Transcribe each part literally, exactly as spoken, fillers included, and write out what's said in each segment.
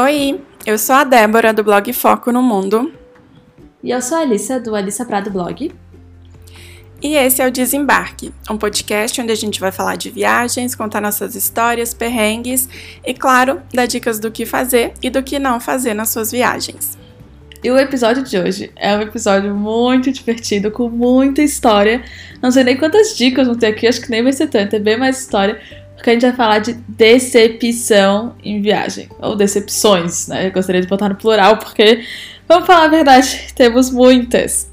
Oi, eu sou a Débora do blog Foco no Mundo. E eu sou a Alissa do Alissa Prado Blog. E esse é o Desembarque, um podcast onde a gente vai falar de viagens, contar nossas histórias, perrengues e, claro, dar dicas do que fazer e do que não fazer nas suas viagens. E o episódio de hoje é um episódio muito divertido, com muita história. Não sei nem quantas dicas vão ter aqui, acho que nem vai ser tanto, é bem mais história, porque a gente vai falar de decepção em viagem, ou decepções, né? Eu gostaria de botar no plural, porque, vamos falar a verdade, temos muitas.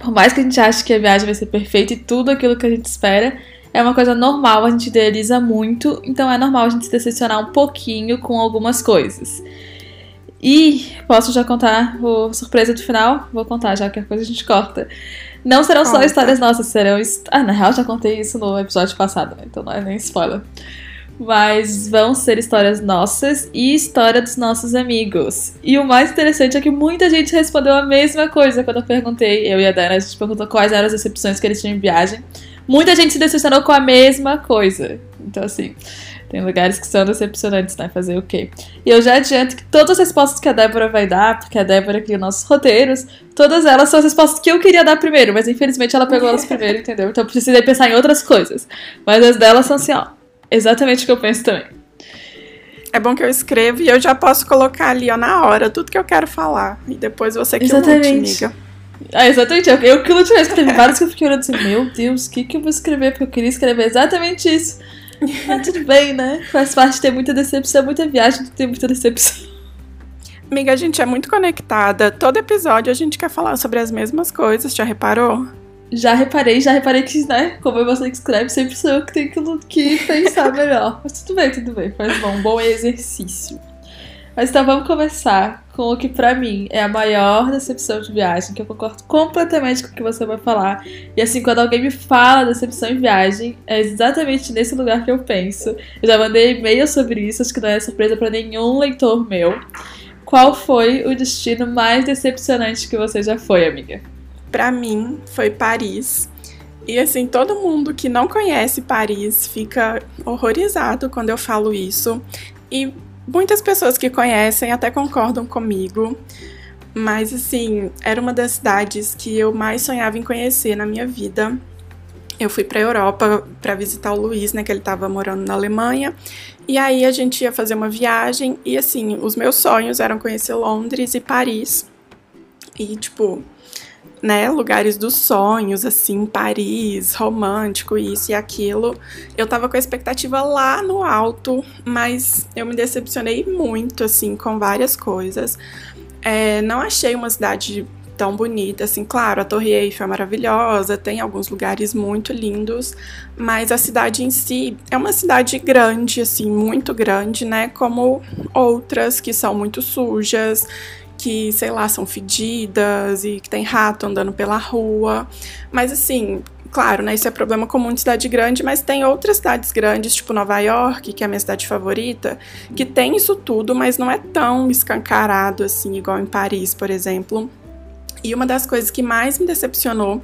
Por mais que a gente ache que a viagem vai ser perfeita e tudo aquilo que a gente espera, é uma coisa normal, a gente idealiza muito, então é normal a gente se decepcionar um pouquinho com algumas coisas. E posso já contar a surpresa do final? Vou contar, já que a coisa a gente corta. Não serão conta. Só histórias nossas, serão... Hist... Ah, na real, eu já contei isso no episódio passado, né? Então não é nem spoiler. Mas vão ser histórias nossas e história dos nossos amigos. E o mais interessante é que muita gente respondeu a mesma coisa quando eu perguntei. Eu e a Dana, a gente perguntou quais eram as decepções que eles tinham em viagem. Muita gente se decepcionou com a mesma coisa. Então, assim... Tem lugares que são decepcionantes, né? Fazer o quê? E eu já adianto que todas as respostas que a Débora vai dar, porque a Débora cria nossos roteiros, todas elas são as respostas que eu queria dar primeiro, mas infelizmente ela pegou elas primeiro, entendeu? Então eu precisei pensar em outras coisas. Mas as delas são assim, ó, exatamente o que eu penso também. É bom que eu escrevo e eu já posso colocar ali, ó, na hora, tudo que eu quero falar. E depois você que lute, amiga. Ah, exatamente, eu, eu que lute, mas teve vários que eu fiquei olhando assim, meu Deus, o que que eu vou escrever? Porque eu queria escrever exatamente isso. Ah, tudo bem, né? Faz parte de ter muita decepção, muita viagem, tem muita decepção. Amiga, a gente é muito conectada. Todo episódio a gente quer falar sobre as mesmas coisas, já reparou? Já reparei, já reparei que, né? Como é você que escreve, sempre sou eu que tenho que, que pensar melhor. Mas tudo bem, tudo bem. Faz bom, um bom exercício. Mas então vamos começar com o que pra mim é a maior decepção de viagem, que eu concordo completamente com o que você vai falar. E assim, quando alguém me fala decepção em viagem, é exatamente nesse lugar que eu penso. Eu já mandei e-mail sobre isso, acho que não é surpresa pra nenhum leitor meu. Qual foi o destino mais decepcionante que você já foi, amiga? Pra mim, foi Paris. E assim, todo mundo que não conhece Paris fica horrorizado quando eu falo isso. E... muitas pessoas que conhecem até concordam comigo, mas assim, era uma das cidades que eu mais sonhava em conhecer na minha vida. Eu fui para a Europa para visitar o Luiz, né, que ele estava morando na Alemanha, e aí a gente ia fazer uma viagem e assim, os meus sonhos eram conhecer Londres e Paris, e tipo, né, lugares dos sonhos, assim, Paris, romântico, isso e aquilo. Eu tava com a expectativa lá no alto, mas eu me decepcionei muito, assim, com várias coisas. É, não achei uma cidade tão bonita, assim, claro, a Torre Eiffel é maravilhosa, tem alguns lugares muito lindos, mas a cidade em si é uma cidade grande, assim, muito grande, né, como outras que são muito sujas, que, sei lá, são fedidas e que tem rato andando pela rua. Mas, assim, claro, né, isso é problema comum de cidade grande, mas tem outras cidades grandes, tipo Nova York, que é a minha cidade favorita, que tem isso tudo, mas não é tão escancarado, assim, igual em Paris, por exemplo. E uma das coisas que mais me decepcionou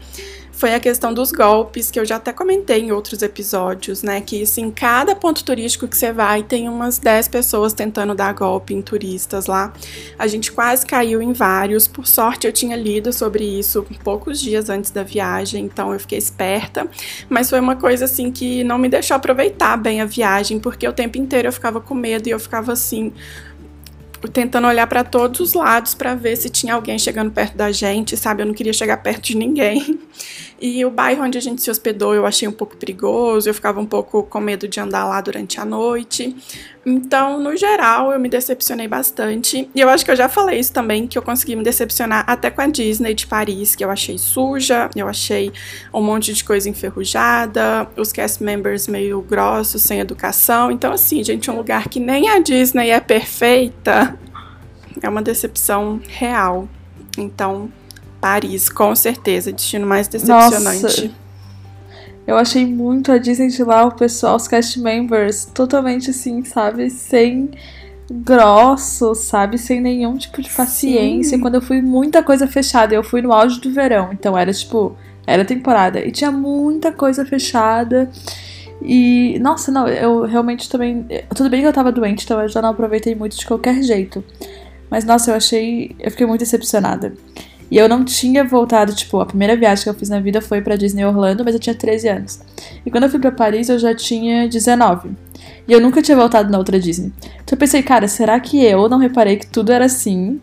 foi a questão dos golpes, que eu já até comentei em outros episódios, né? Que, assim, cada ponto turístico que você vai, tem umas dez pessoas tentando dar golpe em turistas lá. A gente quase caiu em vários. Por sorte, eu tinha lido sobre isso poucos dias antes da viagem, então eu fiquei esperta. Mas foi uma coisa, assim, que não me deixou aproveitar bem a viagem, porque o tempo inteiro eu ficava com medo e eu ficava, assim... tentando olhar para todos os lados para ver se tinha alguém chegando perto da gente, sabe? Eu não queria chegar perto de ninguém. E o bairro onde a gente se hospedou eu achei um pouco perigoso, eu ficava um pouco com medo de andar lá durante a noite. Então, no geral, eu me decepcionei bastante. E eu acho que eu já falei isso também, que eu consegui me decepcionar até com a Disney de Paris, que eu achei suja, eu achei um monte de coisa enferrujada, os cast members meio grossos, sem educação. Então, assim, gente, um lugar que nem a Disney é perfeita, é uma decepção real. Então... Paris, com certeza, destino mais decepcionante. Nossa, eu achei muito a Disney de lá, o pessoal, os cast members, totalmente assim, sabe, sem grosso, sabe, sem nenhum tipo de paciência. Sim. Quando eu fui, muita coisa fechada, eu fui no auge do verão, então era tipo, era temporada, e tinha muita coisa fechada, E, nossa, não, eu realmente também... Tudo bem que eu tava doente, então eu já não aproveitei muito de qualquer jeito. Mas, nossa, eu achei... Eu fiquei muito decepcionada. E eu não tinha voltado, tipo, a primeira viagem que eu fiz na vida foi pra Disney Orlando, mas eu tinha treze anos. E quando eu fui pra Paris, eu já tinha dezenove. E eu nunca tinha voltado na outra Disney. Então eu pensei, cara, será que eu não reparei que tudo era assim?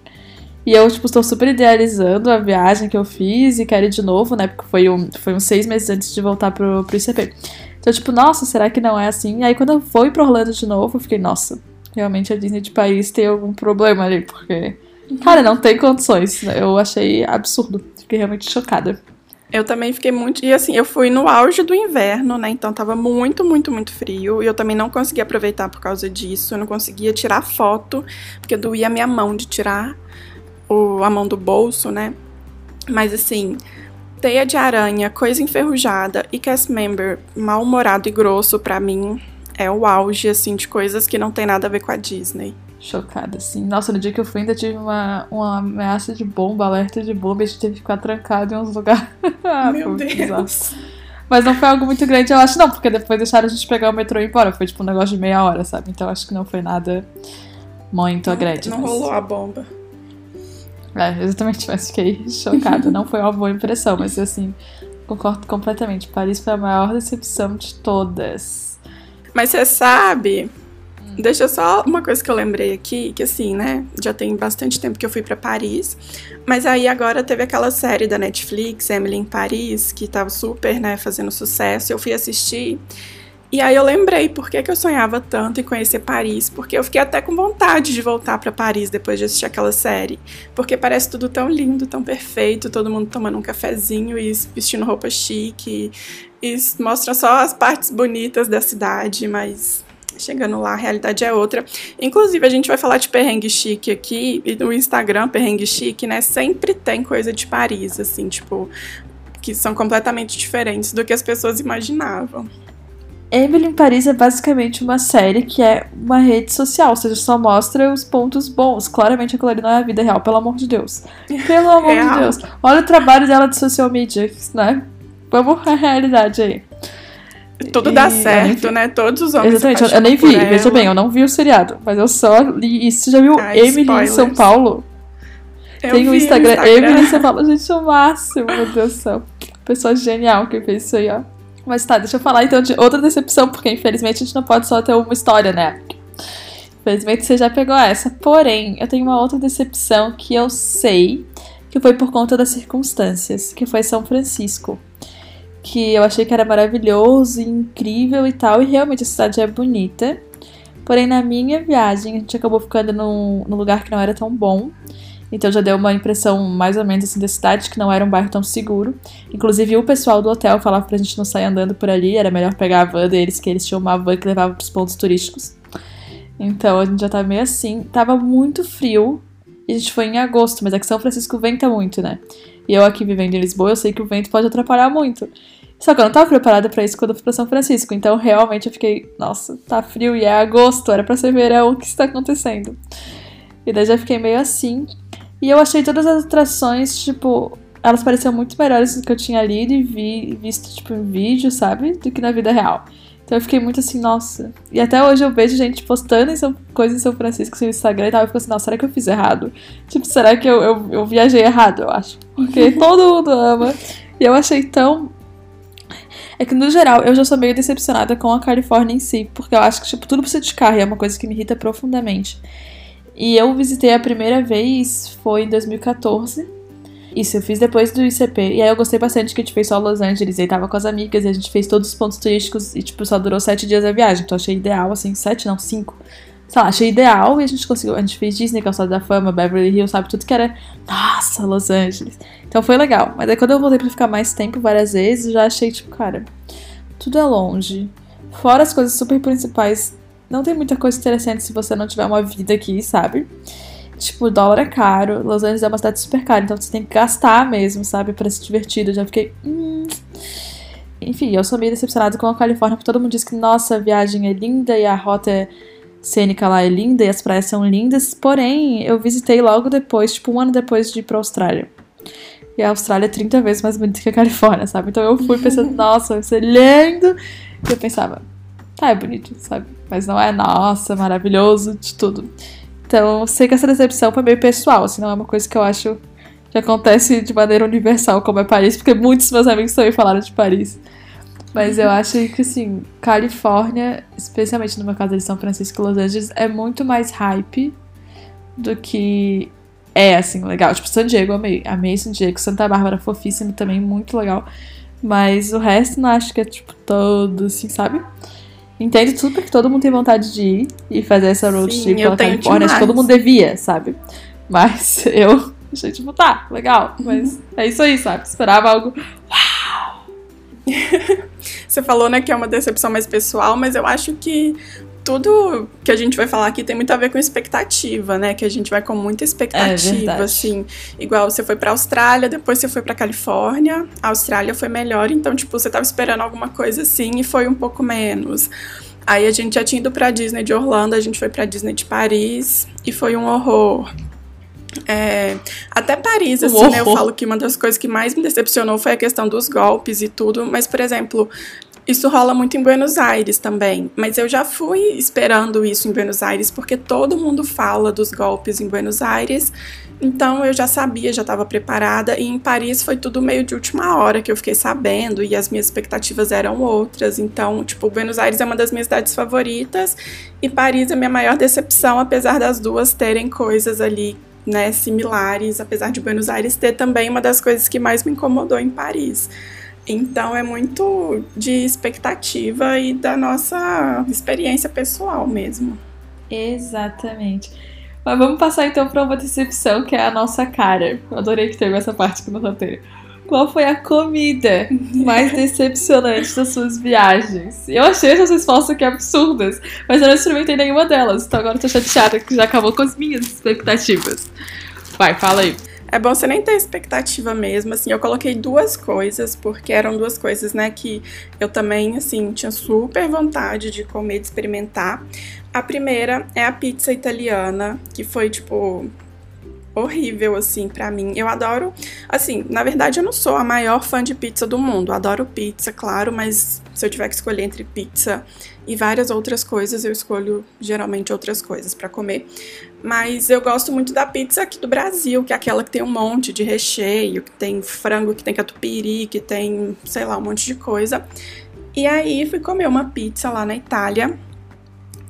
E eu, tipo, estou super idealizando a viagem que eu fiz e quero ir de novo, né? Porque foi, um, foi uns seis meses antes de voltar pro, pro I C P. Então, tipo, nossa, será que não é assim? E aí quando eu fui pra Orlando de novo, eu fiquei, nossa, realmente a Disney de Paris tem algum problema ali, porque... Cara, não tem condições. Eu achei absurdo. Fiquei realmente chocada. Eu também fiquei muito... E assim, eu fui no auge do inverno, né? Então tava muito, muito, muito frio. E eu também não conseguia aproveitar por causa disso. Eu não conseguia tirar foto, porque doía a minha mão de tirar o... a mão do bolso, né? Mas assim... Teia de aranha, coisa enferrujada e cast member mal-humorado e grosso pra mim é o auge, assim, de coisas que não tem nada a ver com a Disney. Chocada, assim. Nossa, no dia que eu fui ainda tive uma, uma ameaça de bomba, alerta de bomba, e a gente teve que ficar trancado em uns lugares. Meu Deus! Bizarro. Mas não foi algo muito grande, eu acho, não, porque depois deixaram a gente pegar o metrô e ir embora. Foi tipo um negócio de meia hora, sabe? Então acho que não foi nada muito não, grande. Não mas... rolou a bomba. É, exatamente, mas fiquei chocada. Não foi uma boa impressão, mas assim, concordo completamente. Paris foi a maior decepção de todas. Mas você sabe, hum. deixa só uma coisa que eu lembrei aqui, que assim, né, já tem bastante tempo que eu fui pra Paris, mas aí agora teve aquela série da Netflix, Emily em Paris, que tava super, né, fazendo sucesso, eu fui assistir. E aí eu lembrei por que, que eu sonhava tanto em conhecer Paris, porque eu fiquei até com vontade de voltar pra Paris depois de assistir aquela série, porque parece tudo tão lindo, tão perfeito, todo mundo tomando um cafezinho e vestindo roupa chique, e mostra só as partes bonitas da cidade, mas chegando lá a realidade é outra. Inclusive a gente vai falar de perrengue chique aqui, e no Instagram perrengue chique, né, sempre tem coisa de Paris, assim, tipo, que são completamente diferentes do que as pessoas imaginavam. Emily em Paris é basicamente uma série que é uma rede social, ou seja, só mostra os pontos bons. Claramente aquilo ali não é a vida real, pelo amor de Deus. Pelo amor real. de Deus. Olha o trabalho dela de social media, né? Vamos pra realidade aí. Tudo e... dá certo, né? Todos os homens. Exatamente, eu nem vi, veja bem, eu não vi o seriado, mas eu só li isso. Você já viu Ai, Emily spoilers. em São Paulo? Eu Tem o um Instagram, Instagram, Emily em São Paulo, gente, o máximo, meu Deus do céu. Pessoa genial que fez isso aí, ó. Mas tá, deixa eu falar então de outra decepção, porque infelizmente a gente não pode só ter uma história, né? Infelizmente você já pegou essa. Porém, eu tenho uma outra decepção que eu sei que foi por conta das circunstâncias, que foi São Francisco. Que eu achei que era maravilhoso, incrível e tal, e realmente a cidade é bonita. Porém, na minha viagem, a gente acabou ficando num, num lugar que não era tão bom. Então já deu uma impressão mais ou menos assim da cidade, que não era um bairro tão seguro. Inclusive o pessoal do hotel falava pra gente não sair andando por ali, era melhor pegar a van deles, que eles tinham uma van que levava pros pontos turísticos. Então a gente já tava meio assim, tava muito frio, e a gente foi em agosto, mas é que São Francisco venta muito, né? E eu aqui vivendo em Lisboa, eu sei que o vento pode atrapalhar muito. Só que eu não tava preparada pra isso quando eu fui pra São Francisco, então realmente eu fiquei, nossa, tá frio e é agosto, era pra ser verão, o que está acontecendo? E daí já fiquei meio assim. E eu achei todas as atrações, tipo, elas pareciam muito melhores do que eu tinha lido e vi, visto, tipo, em vídeo, sabe? Do que na vida real. Então eu fiquei muito assim, nossa. E até hoje eu vejo gente postando em São, coisa em São Francisco, no Instagram e tal. Eu fico assim, nossa, será que eu fiz errado? Tipo, será que eu, eu, eu viajei errado, eu acho. Porque todo mundo ama. E eu achei tão... É que, no geral, eu já sou meio decepcionada com a Califórnia em si. Porque eu acho que, tipo, tudo precisa de carro e é uma coisa que me irrita profundamente. E eu visitei a primeira vez, foi em dois mil e catorze. Isso, eu fiz depois do I C P. E aí eu gostei bastante que a gente fez só Los Angeles. E aí tava com as amigas e a gente fez todos os pontos turísticos. E tipo, só durou sete dias a viagem. Então achei ideal, assim, sete não, cinco. Sei lá, achei ideal e a gente conseguiu. A gente fez Disney, Calçada da Fama, Beverly Hills, sabe? Tudo que era, nossa, Los Angeles. Então foi legal. Mas aí quando eu voltei pra ficar mais tempo, várias vezes, eu já achei tipo, cara, tudo é longe. Fora as coisas super principais... Não tem muita coisa interessante se você não tiver uma vida aqui, sabe? Tipo, o dólar é caro, Los Angeles é uma cidade super cara, então você tem que gastar mesmo, sabe? Pra se divertir, eu já fiquei... Hum. Enfim, eu sou meio decepcionada com a Califórnia, porque todo mundo diz que, nossa, a viagem é linda e a rota cênica lá é linda e as praias são lindas, porém, eu visitei logo depois, tipo, um ano depois de ir pra Austrália. E a Austrália é trinta vezes mais bonita que a Califórnia, sabe? Então eu fui pensando, nossa, vai ser lindo... E eu pensava, tá, é bonito, sabe? Mas não é, nossa, maravilhoso, de tudo. Então, eu sei que essa decepção foi meio pessoal, assim, não é uma coisa que eu acho que acontece de maneira universal, como é Paris, porque muitos meus amigos também falaram de Paris. Mas eu acho que, assim, Califórnia, especialmente no meu caso de São Francisco e Los Angeles, é muito mais hype do que é, assim, legal. Tipo, San Diego, eu amei. Amei San Diego. Santa Bárbara, fofíssimo também, muito legal. Mas o resto, não acho que é, tipo, todo, assim, sabe? Entendo tudo porque todo mundo tem vontade de ir e fazer essa road Sim, trip pela Califórnia. Acho que todo mundo devia, sabe? Mas eu achei, tipo, tá, legal. Mas é isso aí, sabe? Esperava algo... Uau! Você falou, né, que é uma decepção mais pessoal, mas eu acho que tudo que a gente vai falar aqui tem muito a ver com expectativa, né? Que a gente vai com muita expectativa, é assim. Igual você foi pra Austrália, depois você foi pra Califórnia. A Austrália foi melhor, então, tipo, você tava esperando alguma coisa assim e foi um pouco menos. Aí a gente já tinha ido pra Disney de Orlando, a gente foi pra Disney de Paris e foi um horror. É, até Paris, assim, Uou. né, eu falo que uma das coisas que mais me decepcionou foi a questão dos golpes e tudo, mas, por exemplo, isso rola muito em Buenos Aires também, mas eu já fui esperando isso em Buenos Aires, porque todo mundo fala dos golpes em Buenos Aires, então eu já sabia, já estava preparada, e em Paris foi tudo meio de última hora que eu fiquei sabendo, e as minhas expectativas eram outras, então, tipo, Buenos Aires é uma das minhas cidades favoritas, e Paris é a minha maior decepção, apesar das duas terem coisas ali, né, similares, apesar de Buenos Aires ter também uma das coisas que mais me incomodou em Paris. Então é muito de expectativa e da nossa experiência pessoal mesmo. Exatamente. Mas vamos passar então para uma decepção que é a nossa cara. Eu adorei que teve essa parte aqui no roteiro. Qual foi a comida mais decepcionante das suas viagens? Eu achei essas respostas aqui absurdas, mas eu não experimentei nenhuma delas. Então agora eu tô chateada que já acabou com as minhas expectativas. Vai, fala aí. É bom você nem ter expectativa mesmo, assim, eu coloquei duas coisas, porque eram duas coisas, né, que eu também, assim, tinha super vontade de comer, de experimentar. A primeira é a pizza italiana, que foi, tipo... horrível, assim, pra mim. Eu adoro, assim, na verdade eu não sou a maior fã de pizza do mundo. Adoro pizza, claro, mas se eu tiver que escolher entre pizza e várias outras coisas, eu escolho geralmente outras coisas pra comer. Mas eu gosto muito da pizza aqui do Brasil, que é aquela que tem um monte de recheio, que tem frango, que tem catupiry, que tem, sei lá, um monte de coisa. E aí fui comer uma pizza lá na Itália.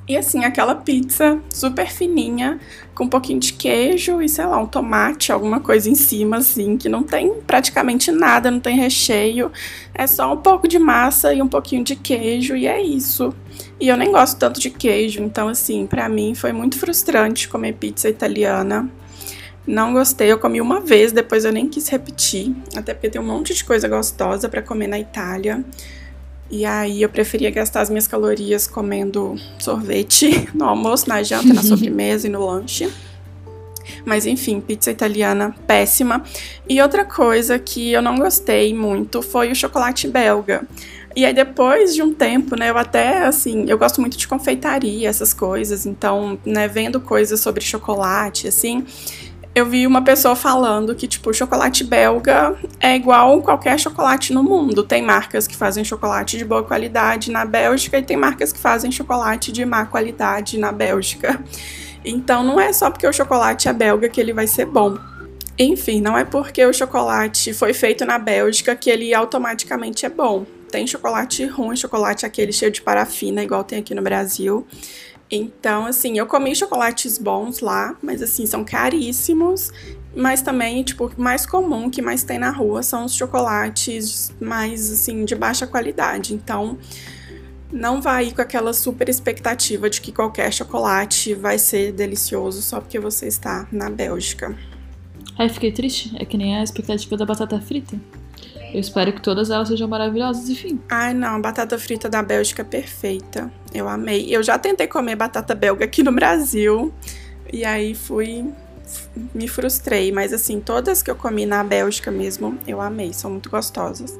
E assim, aquela pizza super fininha, com um pouquinho de queijo e, sei lá, um tomate, alguma coisa em cima, assim, que não tem praticamente nada, não tem recheio. É só um pouco de massa e um pouquinho de queijo e é isso. E eu nem gosto tanto de queijo, então, assim, pra mim foi muito frustrante comer pizza italiana. Não gostei, eu comi uma vez, depois eu nem quis repetir, até porque tem um monte de coisa gostosa pra comer na Itália. E aí eu preferia gastar as minhas calorias comendo sorvete no almoço, na janta, na sobremesa e no lanche. Mas enfim, pizza italiana péssima. E outra coisa que eu não gostei muito foi o chocolate belga. E aí depois de um tempo, né, eu até, assim, eu gosto muito de confeitaria, essas coisas. Então, né, vendo coisas sobre chocolate, assim... Eu vi uma pessoa falando que, tipo, chocolate belga é igual qualquer chocolate no mundo. Tem marcas que fazem chocolate de boa qualidade na Bélgica e tem marcas que fazem chocolate de má qualidade na Bélgica. Então, não é só porque o chocolate é belga que ele vai ser bom. Enfim, não é porque o chocolate foi feito na Bélgica que ele automaticamente é bom. Tem chocolate ruim, chocolate aquele cheio de parafina, igual tem aqui no Brasil. Então, assim, eu comi chocolates bons lá, mas, assim, são caríssimos, mas também, tipo, o mais comum que mais tem na rua são os chocolates mais, assim, de baixa qualidade. Então, não vai ir com aquela super expectativa de que qualquer chocolate vai ser delicioso só porque você está na Bélgica. Ai, fiquei triste. É que nem a expectativa da batata frita. Eu espero que todas elas sejam maravilhosas, enfim. Ai, não, a batata frita da Bélgica é perfeita. Eu amei. Eu já tentei comer batata belga aqui no Brasil. E aí fui... me frustrei. Mas assim, todas que eu comi na Bélgica mesmo, eu amei. São muito gostosas.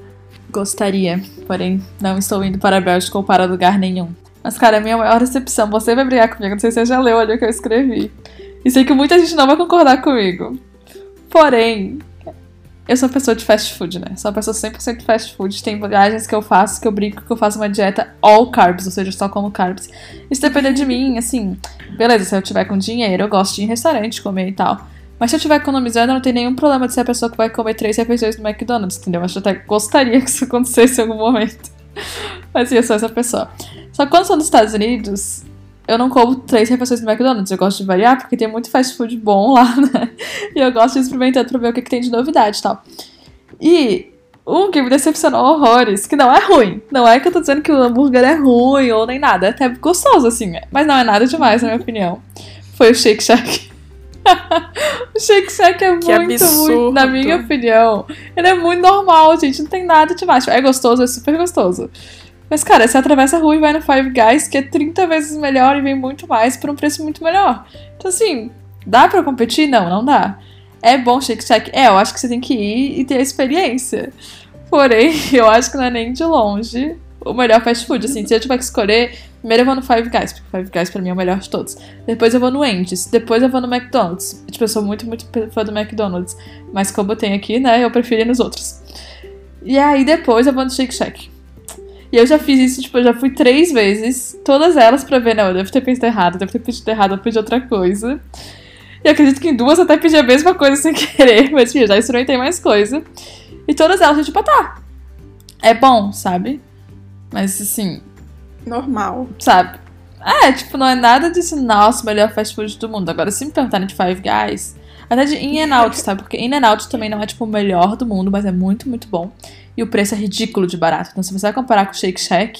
Gostaria, porém, não estou indo para a Bélgica ou para lugar nenhum. Mas, cara, a minha maior decepção... Você vai brigar comigo, não sei se você já leu ali o que eu escrevi. E sei que muita gente não vai concordar comigo. Porém... Eu sou uma pessoa de fast food, né? Sou uma pessoa cem por cento fast food. Tem viagens que eu faço, que eu brinco, que eu faço uma dieta all carbs, ou seja, só como carbs. Isso depende de mim, assim... Beleza, se eu tiver com dinheiro, eu gosto de ir em restaurante, comer e tal. Mas se eu tiver economizando, eu não tenho nenhum problema de ser a pessoa que vai comer três refeições no McDonald's, entendeu? Acho que eu até gostaria que isso acontecesse em algum momento. Mas sim, eu sou essa pessoa. Só que quando eu sou nos Estados Unidos... Eu não como três refeições no McDonald's, eu gosto de variar, porque tem muito fast food bom lá, né? E eu gosto de experimentar pra ver o que, que tem de novidade e tal. E um que me decepcionou horrores, que não é ruim. Não é que eu tô dizendo que o hambúrguer é ruim ou nem nada, é até gostoso, assim, mas não é nada demais, na minha opinião. Foi o Shake Shack. O Shake Shack é que muito, absurdo. muito, na minha opinião, ele é muito normal, gente, não tem nada demais. É gostoso, é super gostoso. Mas, cara, você atravessa a rua e vai no Five Guys, que é trinta vezes melhor e vem muito mais por um preço muito melhor. Então, assim, dá pra competir? Não, não dá. É bom Shake Shack? É, eu acho que você tem que ir e ter a experiência. Porém, eu acho que não é nem de longe o melhor fast food. Assim, se eu tiver que escolher, primeiro eu vou no Five Guys, porque o Five Guys pra mim é o melhor de todos. Depois eu vou no Andes, depois eu vou no McDonald's. Tipo, eu sou muito, muito fã do McDonald's. Mas como eu tenho aqui, né, eu prefiro ir nos outros. E aí depois eu vou no Shake Shack. E eu já fiz isso, tipo, eu já fui três vezes, todas elas pra ver, não, eu devo ter pensado errado, eu devo ter pedido errado, eu pedi outra coisa. E acredito que em duas eu até pedi a mesma coisa sem querer, mas enfim, eu já experimentei mais coisa. E todas elas eu, tipo, ah, tá, é bom, sabe? Mas, assim... Normal. Sabe? É, tipo, não é nada disso, nossa, melhor fast food do mundo. Agora, se me perguntarem de Five Guys, até de In-N-Out, sabe? Porque In-N-Out também não é, tipo, o melhor do mundo, mas é muito, muito bom. E o preço é ridículo de barato. Então, se você vai comparar com o Shake Shack,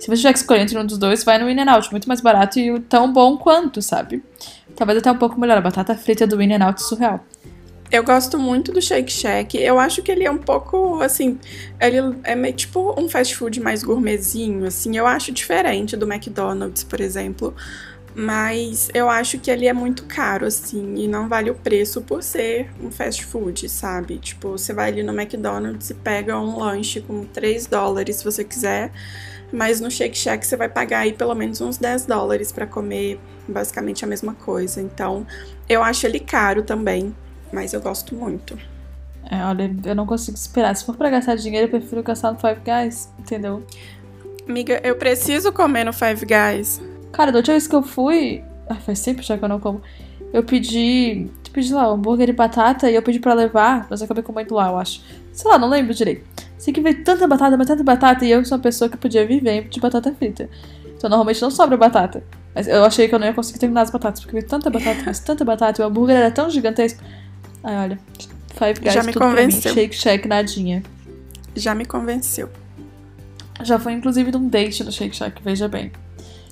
se você tiver que escolher entre um dos dois, vai no In-N-Out. Muito mais barato e tão bom quanto, sabe? Talvez até um pouco melhor. A batata frita do In-N-Out é surreal. Eu gosto muito do Shake Shack. Eu acho que ele é um pouco, assim... Ele é meio tipo um fast food mais gourmetzinho, assim. Eu acho diferente do McDonald's, por exemplo. Mas eu acho que ele é muito caro, assim, e não vale o preço por ser um fast food, sabe? Tipo, você vai ali no McDonald's e pega um lanche com três dólares se você quiser, mas no Shake Shack você vai pagar aí pelo menos uns dez dólares pra comer basicamente a mesma coisa. Então, eu acho ele caro também, mas eu gosto muito. É, olha, eu não consigo esperar. Se for pra gastar dinheiro, eu prefiro gastar no Five Guys, entendeu? Amiga, eu preciso comer no Five Guys. Cara, da última vez que eu fui... Ah, faz tempo já que eu não como. Eu pedi... Eu pedi lá, hambúrguer e batata, e eu pedi pra levar, mas eu acabei comendo lá, eu acho. Sei lá, não lembro direito. Sei que veio tanta batata, mas tanta batata, e eu sou uma pessoa que podia viver de batata frita. Então, normalmente não sobra batata. Mas eu achei que eu não ia conseguir terminar as batatas, porque veio tanta batata, mas tanta batata, e o hambúrguer era tão gigantesco. Ai, olha. Five Guys, já me tudo convenceu. Shake Shack, nadinha. Já me convenceu. Já foi, inclusive, de um date no Shake Shack, veja bem.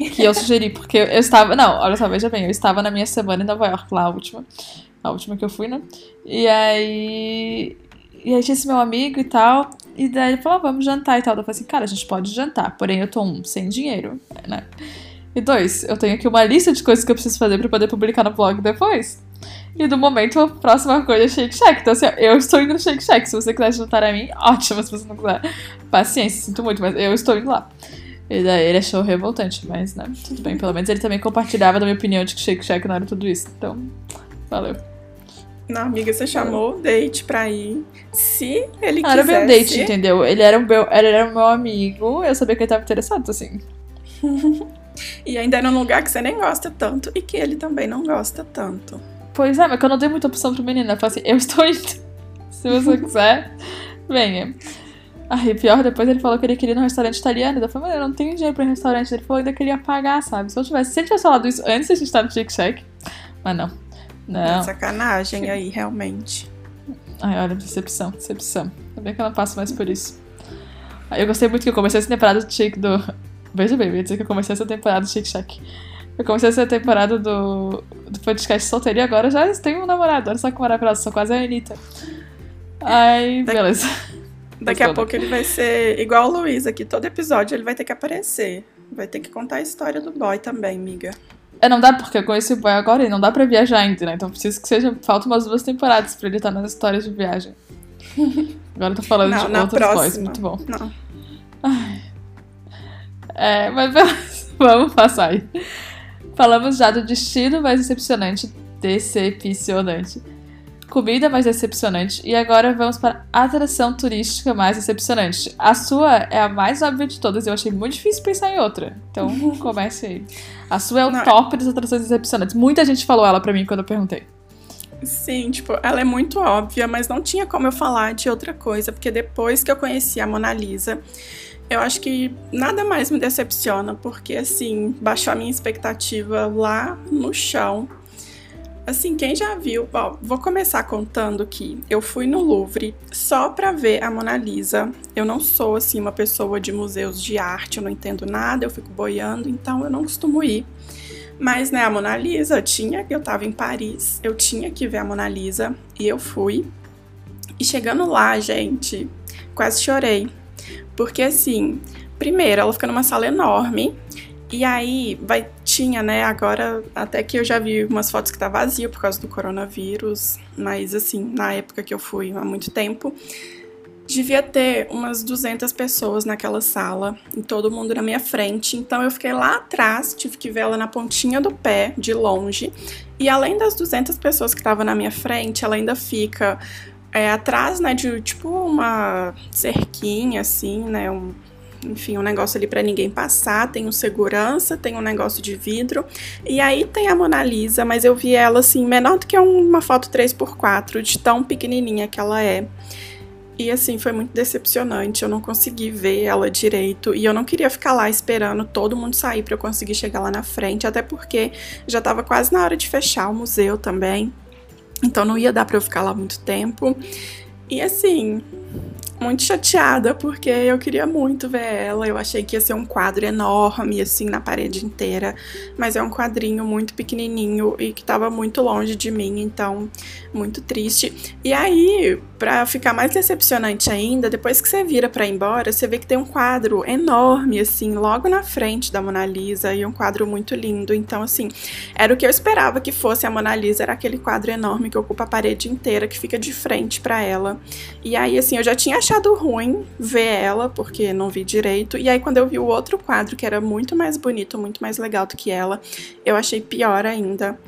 Que eu sugeri, porque eu estava... Não, olha só, veja bem, eu estava na minha semana em Nova York, lá a última. A última que eu fui, né? E aí... E aí tinha esse meu amigo e tal. E daí ele falou, ah, vamos jantar e tal. Eu falei assim, cara, a gente pode jantar. Porém, eu tô, um, sem dinheiro, né? E dois, eu tenho aqui uma lista de coisas que eu preciso fazer pra poder publicar no blog depois. E no momento, a próxima coisa é Shake Shack. Então, assim, eu estou indo no Shake Shack. Se você quiser jantar a mim, ótimo. Se você não quiser, paciência, sinto muito, mas eu estou indo lá. Ele, ele achou revoltante, mas, né, tudo bem. Pelo menos ele também compartilhava da minha opinião de que Shake Shack não era tudo isso. Então, valeu. Não, amiga, você chamou o date pra ir. Se ele não, quisesse... Era meu date, entendeu? Ele era, um meu, ele era um meu amigo, eu sabia que ele tava interessado, assim. E ainda era um lugar que você nem gosta tanto e que ele também não gosta tanto. Pois é, mas que eu não dei muita opção pro menino. Eu falei assim, eu estou indo. Se você quiser, venha. Ah, e pior, depois ele falou que ele queria ir num restaurante italiano. Eu falei, mano, eu não tenho dinheiro pra ir num restaurante. Ele falou, ainda queria pagar, sabe? Se eu tivesse, se ele tivesse falado isso antes, a gente tá no Shake Shack. Mas não. Não. Sacanagem que... aí, realmente. Ai, olha, decepção, decepção. Ainda bem que eu não passo mais por isso. Eu gostei muito que eu comecei essa temporada do Shake do... Veja bem, eu ia dizer que eu comecei essa temporada do Shake Shack. Eu comecei essa temporada do, do podcast solteiro e agora já tenho um namorado. Olha só que maravilhoso, sou quase a Anitta. Ai, beleza. Daqui a pouco ele vai ser igual o Luiz aqui. Todo episódio ele vai ter que aparecer. Vai ter que contar a história do boy também, amiga. É, não dá porque eu conheci o boy agora e não dá pra viajar ainda, né? Então preciso que seja... Faltam umas duas temporadas pra ele estar nas histórias de viagem. Agora eu tô falando não, de outros boys. Muito bom. Não. Ai. É, mas beleza. Vamos passar aí. Falamos já do destino mais decepcionante. Decepcionante. comida mais decepcionante. E agora vamos para a atração turística mais decepcionante. A sua é a mais óbvia de todas. Eu achei muito difícil pensar em outra. Então, comece aí. A sua é o Não. top das atrações decepcionantes. Muita gente falou ela pra mim quando eu perguntei. Sim, tipo, ela é muito óbvia, mas não tinha como eu falar de outra coisa, porque depois que eu conheci a Mona Lisa, eu acho que nada mais me decepciona, porque, assim, baixou a minha expectativa lá no chão. Assim, quem já viu... Bom, vou começar contando que eu fui no Louvre só pra ver a Mona Lisa. Eu não sou, assim, uma pessoa de museus de arte, eu não entendo nada, eu fico boiando, então eu não costumo ir. Mas, né, a Mona Lisa, eu tinha, eu tava em Paris, eu tinha que ver a Mona Lisa, e eu fui. E chegando lá, gente, quase chorei. Porque, assim, primeiro, ela fica numa sala enorme, e aí vai, tinha, né, agora, até que eu já vi umas fotos que tá vazio por causa do coronavírus, mas, assim, na época que eu fui, há muito tempo, devia ter umas duzentas pessoas naquela sala, e todo mundo na minha frente, então eu fiquei lá atrás, tive que ver ela na pontinha do pé, de longe, e além das duzentas pessoas que estavam na minha frente, ela ainda fica é, atrás, né, de tipo uma cerquinha, assim, né, um, enfim, um negócio ali pra ninguém passar, tem um segurança, tem um negócio de vidro, e aí tem a Mona Lisa, mas eu vi ela, assim, menor do que uma foto três por quatro, de tão pequenininha que ela é. E assim, foi muito decepcionante, eu não consegui ver ela direito, e eu não queria ficar lá esperando todo mundo sair pra eu conseguir chegar lá na frente, até porque já tava quase na hora de fechar o museu também, então não ia dar pra eu ficar lá muito tempo. E assim, muito chateada, porque eu queria muito ver ela, eu achei que ia ser um quadro enorme, assim, na parede inteira, mas é um quadrinho muito pequenininho e que tava muito longe de mim, então, muito triste. E aí, pra ficar mais decepcionante ainda, depois que você vira pra ir embora, você vê que tem um quadro enorme, assim, logo na frente da Mona Lisa, e um quadro muito lindo, então, assim, era o que eu esperava que fosse a Mona Lisa, era aquele quadro enorme que ocupa a parede inteira, que fica de frente pra ela. E aí, assim, eu já tinha achado ruim ver ela, porque não vi direito, e aí quando eu vi o outro quadro, que era muito mais bonito, muito mais legal do que ela, eu achei pior ainda.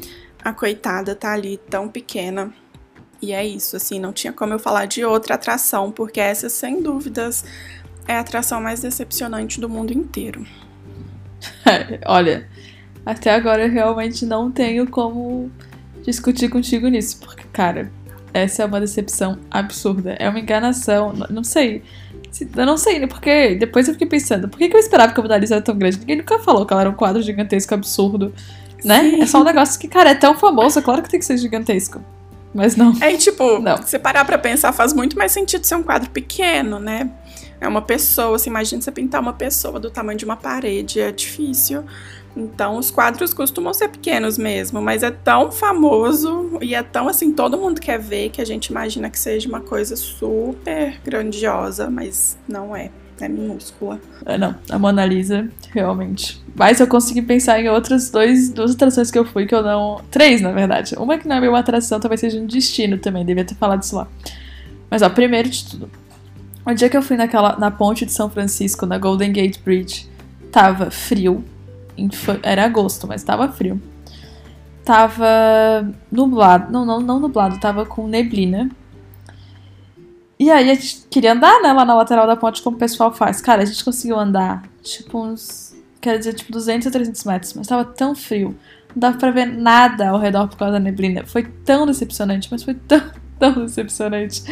A coitada tá ali tão pequena. E é isso, assim, não tinha como eu falar de outra atração, porque essa, sem dúvidas, é a atração mais decepcionante do mundo inteiro. Olha, até agora eu realmente não tenho como discutir contigo nisso, porque, cara, essa é uma decepção absurda, é uma enganação, não sei, eu não sei, porque depois eu fiquei pensando, por que eu esperava que a Mona Lisa era tão grande? Ninguém nunca falou que ela era um quadro gigantesco, absurdo, né? Sim. É só um negócio que, cara, é tão famoso, claro que tem que ser gigantesco. Mas não. É, tipo, não. Se parar pra pensar, faz muito mais sentido ser um quadro pequeno, né? É uma pessoa, assim, imagina você pintar uma pessoa do tamanho de uma parede, é difícil. Então, os quadros costumam ser pequenos mesmo, mas é tão famoso e é tão, assim, todo mundo quer ver, que a gente imagina que seja uma coisa super grandiosa, mas não é, é minúscula. É, não, a Mona Lisa, realmente. Mas eu consegui pensar em outras dois, duas atrações que eu fui, que eu não... Três, na verdade. Uma que não é uma atração, talvez seja um destino também, devia ter falado isso lá. Mas, ó, primeiro de tudo, o dia que eu fui naquela, na ponte de São Francisco, na Golden Gate Bridge, tava frio. Era agosto, mas tava frio. Tava nublado. Não, não, não nublado, tava com neblina. E aí a gente queria andar, né, lá na lateral da ponte, como o pessoal faz. Cara, a gente conseguiu andar, tipo uns... Quero dizer, tipo duzentos a trezentos metros. Mas tava tão frio. Não dava pra ver nada ao redor por causa da neblina. Foi tão decepcionante, mas foi tão, tão decepcionante.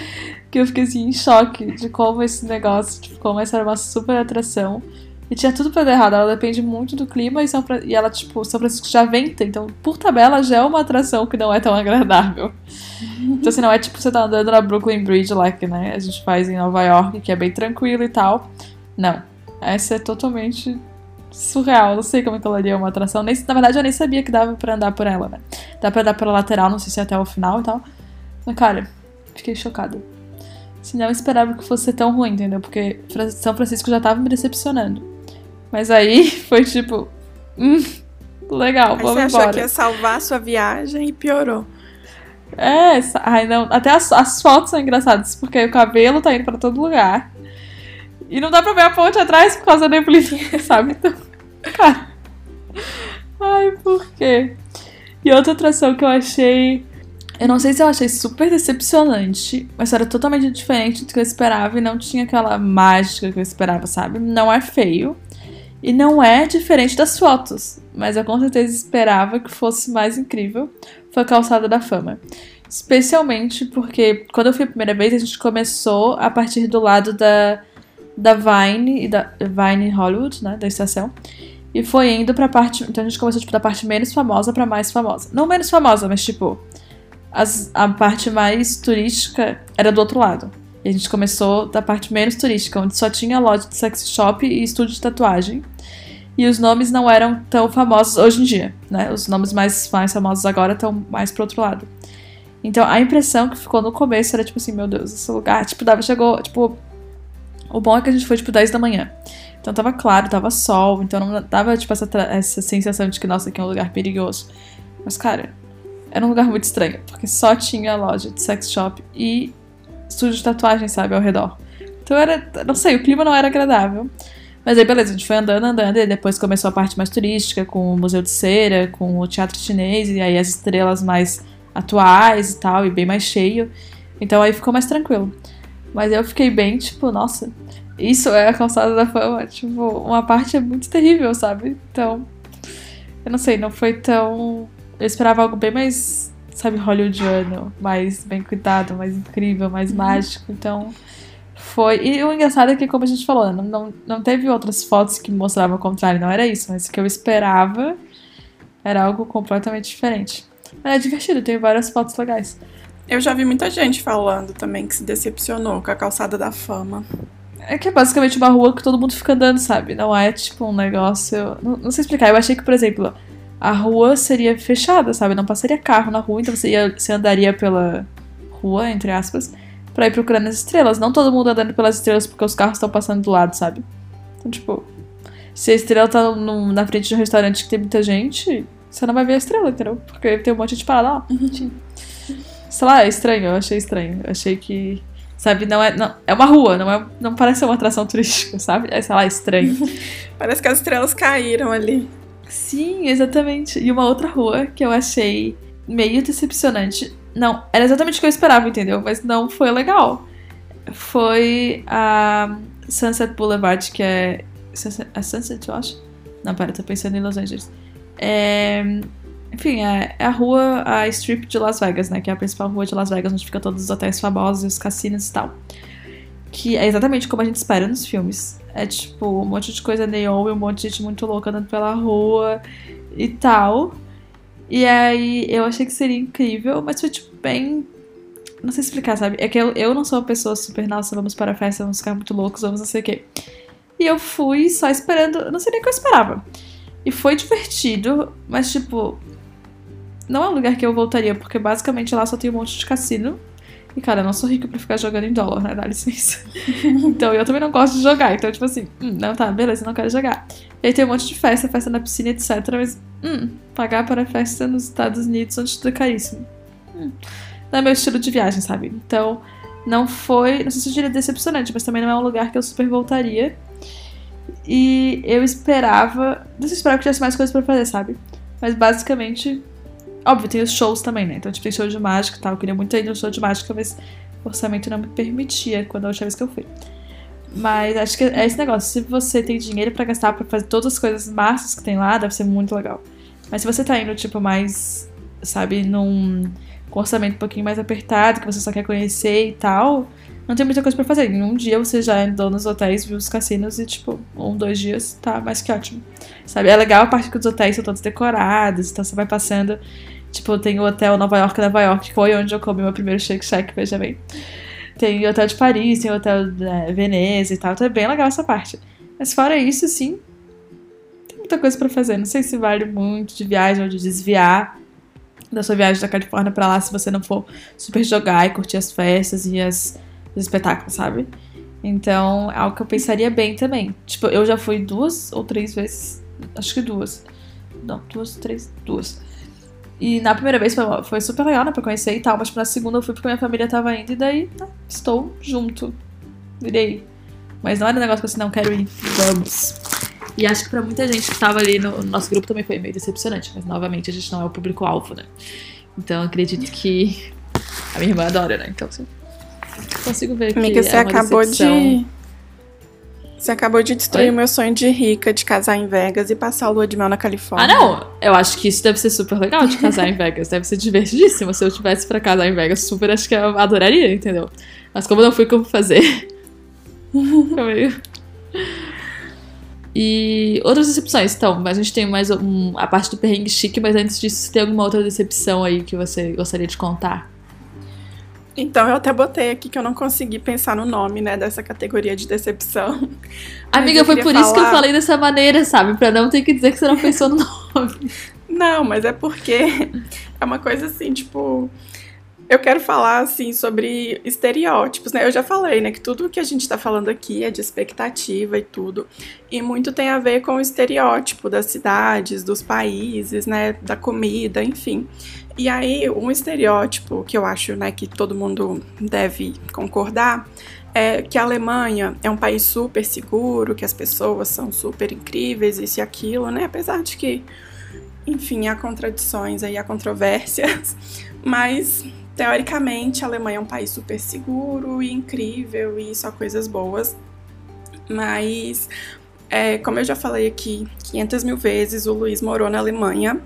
Que eu fiquei, assim, em choque de como esse negócio... Tipo, como essa era uma super atração. E tinha tudo pra dar errado, ela depende muito do clima e, São pra... e ela, tipo, São Francisco já venta, então, por tabela, já é uma atração que não é tão agradável. Então, assim, não é tipo você tá andando na Brooklyn Bridge lá, que, né, a gente faz em Nova York, que é bem tranquilo e tal. Não, essa é totalmente surreal, não sei como é que ela é uma atração, nem... na verdade eu nem sabia que dava pra andar por ela, né. Dá pra andar pela lateral, não sei se é até o final e tal. Mas, cara, fiquei chocada. Assim, não esperava que fosse tão ruim, entendeu? Porque São Francisco já tava me decepcionando. Mas aí foi tipo, hum, legal, aí vamos embora. Você achou que ia salvar a sua viagem e piorou. É, ai não, até as, as fotos são engraçadas, porque o cabelo tá indo pra todo lugar. E não dá pra ver a ponte atrás por causa da neblina, sabe? Então, cara, ai, por quê? E outra atração que eu achei Eu não sei se eu achei super decepcionante, mas era totalmente diferente do que eu esperava e não tinha aquela mágica que eu esperava, sabe? Não é feio e não é diferente das fotos, mas eu com certeza esperava que fosse mais incrível. Foi a Calçada da Fama. Especialmente porque quando eu fui a primeira vez, a gente começou a partir do lado da, da Vine e da Vine Hollywood, né, da estação. E foi indo pra parte... Então a gente começou tipo, da parte menos famosa pra mais famosa. Não menos famosa, mas tipo... As, a parte mais turística era do outro lado. E a gente começou da parte menos turística, onde só tinha loja de sex shop e estúdio de tatuagem. E os nomes não eram tão famosos hoje em dia, né? Os nomes mais, mais famosos agora estão mais pro outro lado. Então a impressão que ficou no começo era tipo assim, meu Deus, esse lugar... Tipo, dava, chegou... Tipo, o bom é que a gente foi tipo dez da manhã. Então tava claro, tava sol, então não dava tipo essa, essa sensação de que, nossa, aqui é um lugar perigoso. Mas, cara... Era um lugar muito estranho, porque só tinha loja de sex shop e estúdio de tatuagem, sabe, ao redor. Então era, não sei, o clima não era agradável. Mas aí beleza, a gente foi andando, andando, e depois começou a parte mais turística, com o Museu de Cera, com o Teatro Chinês, e aí as estrelas mais atuais e tal, e bem mais cheio. Então aí ficou mais tranquilo. Mas eu fiquei bem, tipo, nossa, isso é a Calçada da Fama, tipo, uma parte é muito terrível, sabe? Então, eu não sei, não foi tão... Eu esperava algo bem mais, sabe, hollywoodiano, mais bem cuidado, mais incrível, mais mágico, então foi... E o engraçado é que, como a gente falou, não, não, não teve outras fotos que mostravam o contrário, não era isso, mas o que eu esperava era algo completamente diferente. Mas é divertido, tem várias fotos legais. Eu já vi muita gente falando também que se decepcionou com a Calçada da Fama. É que é basicamente uma rua que todo mundo fica andando, sabe? Não é, tipo, um negócio... Não, não sei explicar, eu achei que, por exemplo... A rua seria fechada, sabe? Não passaria carro na rua, então você, ia, você andaria pela rua, entre aspas, pra ir procurando as estrelas. Não todo mundo andando pelas estrelas porque os carros estão passando do lado, sabe? Então, tipo, se a estrela tá no, na frente de um restaurante que tem muita gente, você não vai ver a estrela, entendeu? Porque tem um monte de parada lá. Sei lá, é estranho, eu achei estranho. Eu achei que... Sabe, não é, não, é uma rua, não, é, não parece uma atração turística, sabe? É, sei lá, estranho. Parece que as estrelas caíram ali. Sim, exatamente. E uma outra rua que eu achei meio decepcionante. Não, era exatamente o que eu esperava, entendeu? Mas não foi legal. Foi a Sunset Boulevard, que é... A Sunset, eu acho? Não, pera, eu tô pensando em Los Angeles. É... Enfim, é a rua, a Strip de Las Vegas, né? Que é a principal rua de Las Vegas, onde fica todos os hotéis famosos e os cassinos e tal. Que é exatamente como a gente espera nos filmes. É tipo um monte de coisa neon e um monte de gente muito louca andando pela rua e tal. E aí eu achei que seria incrível, mas foi tipo bem... Não sei explicar, sabe? É que eu, eu não sou uma pessoa super, nossa, vamos para a festa, vamos ficar muito loucos, vamos não sei o quê. E eu fui só esperando, não sei nem o que eu esperava. E foi divertido, mas tipo... Não é um lugar que eu voltaria, porque basicamente lá só tem um monte de cassino. E, cara, eu não sou rica pra ficar jogando em dólar, né? Dá licença. Então, eu também não gosto de jogar. Então, tipo assim, hum, não tá, beleza, não quero jogar. E aí tem um monte de festa, festa na piscina, etcétera. Mas, hum, pagar para festa nos Estados Unidos onde tudo é caríssimo. Hum, não é meu estilo de viagem, sabe? Então, não foi... Não sei se eu diria decepcionante, mas também não é um lugar que eu super voltaria. E eu esperava... Não sei se eu esperava que tivesse mais coisas pra fazer, sabe? Mas, basicamente... Óbvio, tem os shows também, né? Então, tipo, tem show de mágica e tal. Eu queria muito ir no show de mágica, mas o orçamento não me permitia quando a última vez que eu fui. Mas acho que é esse negócio. Se você tem dinheiro pra gastar pra fazer todas as coisas massas que tem lá, deve ser muito legal. Mas se você tá indo, tipo, mais, sabe, num com orçamento um pouquinho mais apertado, que você só quer conhecer e tal, não tem muita coisa pra fazer. Em um dia você já andou nos hotéis, viu os cassinos e, tipo, um, dois dias, tá mais que ótimo. Sabe? É legal a parte que os hotéis são todos decorados, então você vai passando... Tipo, tem o hotel Nova York, Nova York, que foi onde eu comi meu primeiro Shake Shack, veja bem. Tem o hotel de Paris, tem o hotel da Veneza e tal, então é bem legal essa parte. Mas fora isso, assim, tem muita coisa pra fazer. Não sei se vale muito de viagem ou de desviar da sua viagem da Califórnia pra lá, se você não for super jogar e curtir as festas e as, os espetáculos, sabe? Então, é algo que eu pensaria bem também. Tipo, eu já fui duas ou três vezes, acho que duas. Não, duas, três, duas. E na primeira vez foi, foi super legal, né, pra conhecer e tal, mas tipo, na segunda eu fui porque minha família tava indo e daí, tá, estou junto, virei. Mas não era um negócio que eu assim, não quero ir, vamos. E acho que pra muita gente que tava ali no, no nosso grupo também foi meio decepcionante, mas novamente a gente não é o público-alvo, né. Então acredito que a minha irmã adora, né? Então assim, consigo ver que amiga, é você uma acabou decepção. de Você acabou de destruir Oi? meu sonho de rica, de casar em Vegas e passar a lua de mel na Califórnia. Ah, não! Eu acho que isso deve ser super legal, de casar em Vegas. Deve ser divertidíssimo. Se eu tivesse pra casar em Vegas, super, acho que eu adoraria, entendeu? Mas como não fui, como fazer? E outras decepções, então. Mas a gente tem mais um, a parte do perrengue chique, mas antes disso, tem alguma outra decepção aí que você gostaria de contar? Então, eu até botei aqui que eu não consegui pensar no nome, né, dessa categoria de decepção. Amiga, foi por falar... isso que eu falei dessa maneira, sabe? Pra não ter que dizer que você não pensou no nome. Não, mas é porque é uma coisa assim, tipo... Eu quero falar, assim, sobre estereótipos, né? Eu já falei, né, que tudo que a gente tá falando aqui é de expectativa e tudo. E muito tem a ver com o estereótipo das cidades, dos países, né, da comida, enfim... E aí, um estereótipo que eu acho, né, que todo mundo deve concordar é que a Alemanha é um país super seguro, que as pessoas são super incríveis, isso e aquilo, né? Apesar de que, enfim, há contradições aí, há controvérsias, mas teoricamente a Alemanha é um país super seguro e incrível e só coisas boas, mas é, como eu já falei aqui quinhentas mil vezes, o Luiz morou na Alemanha.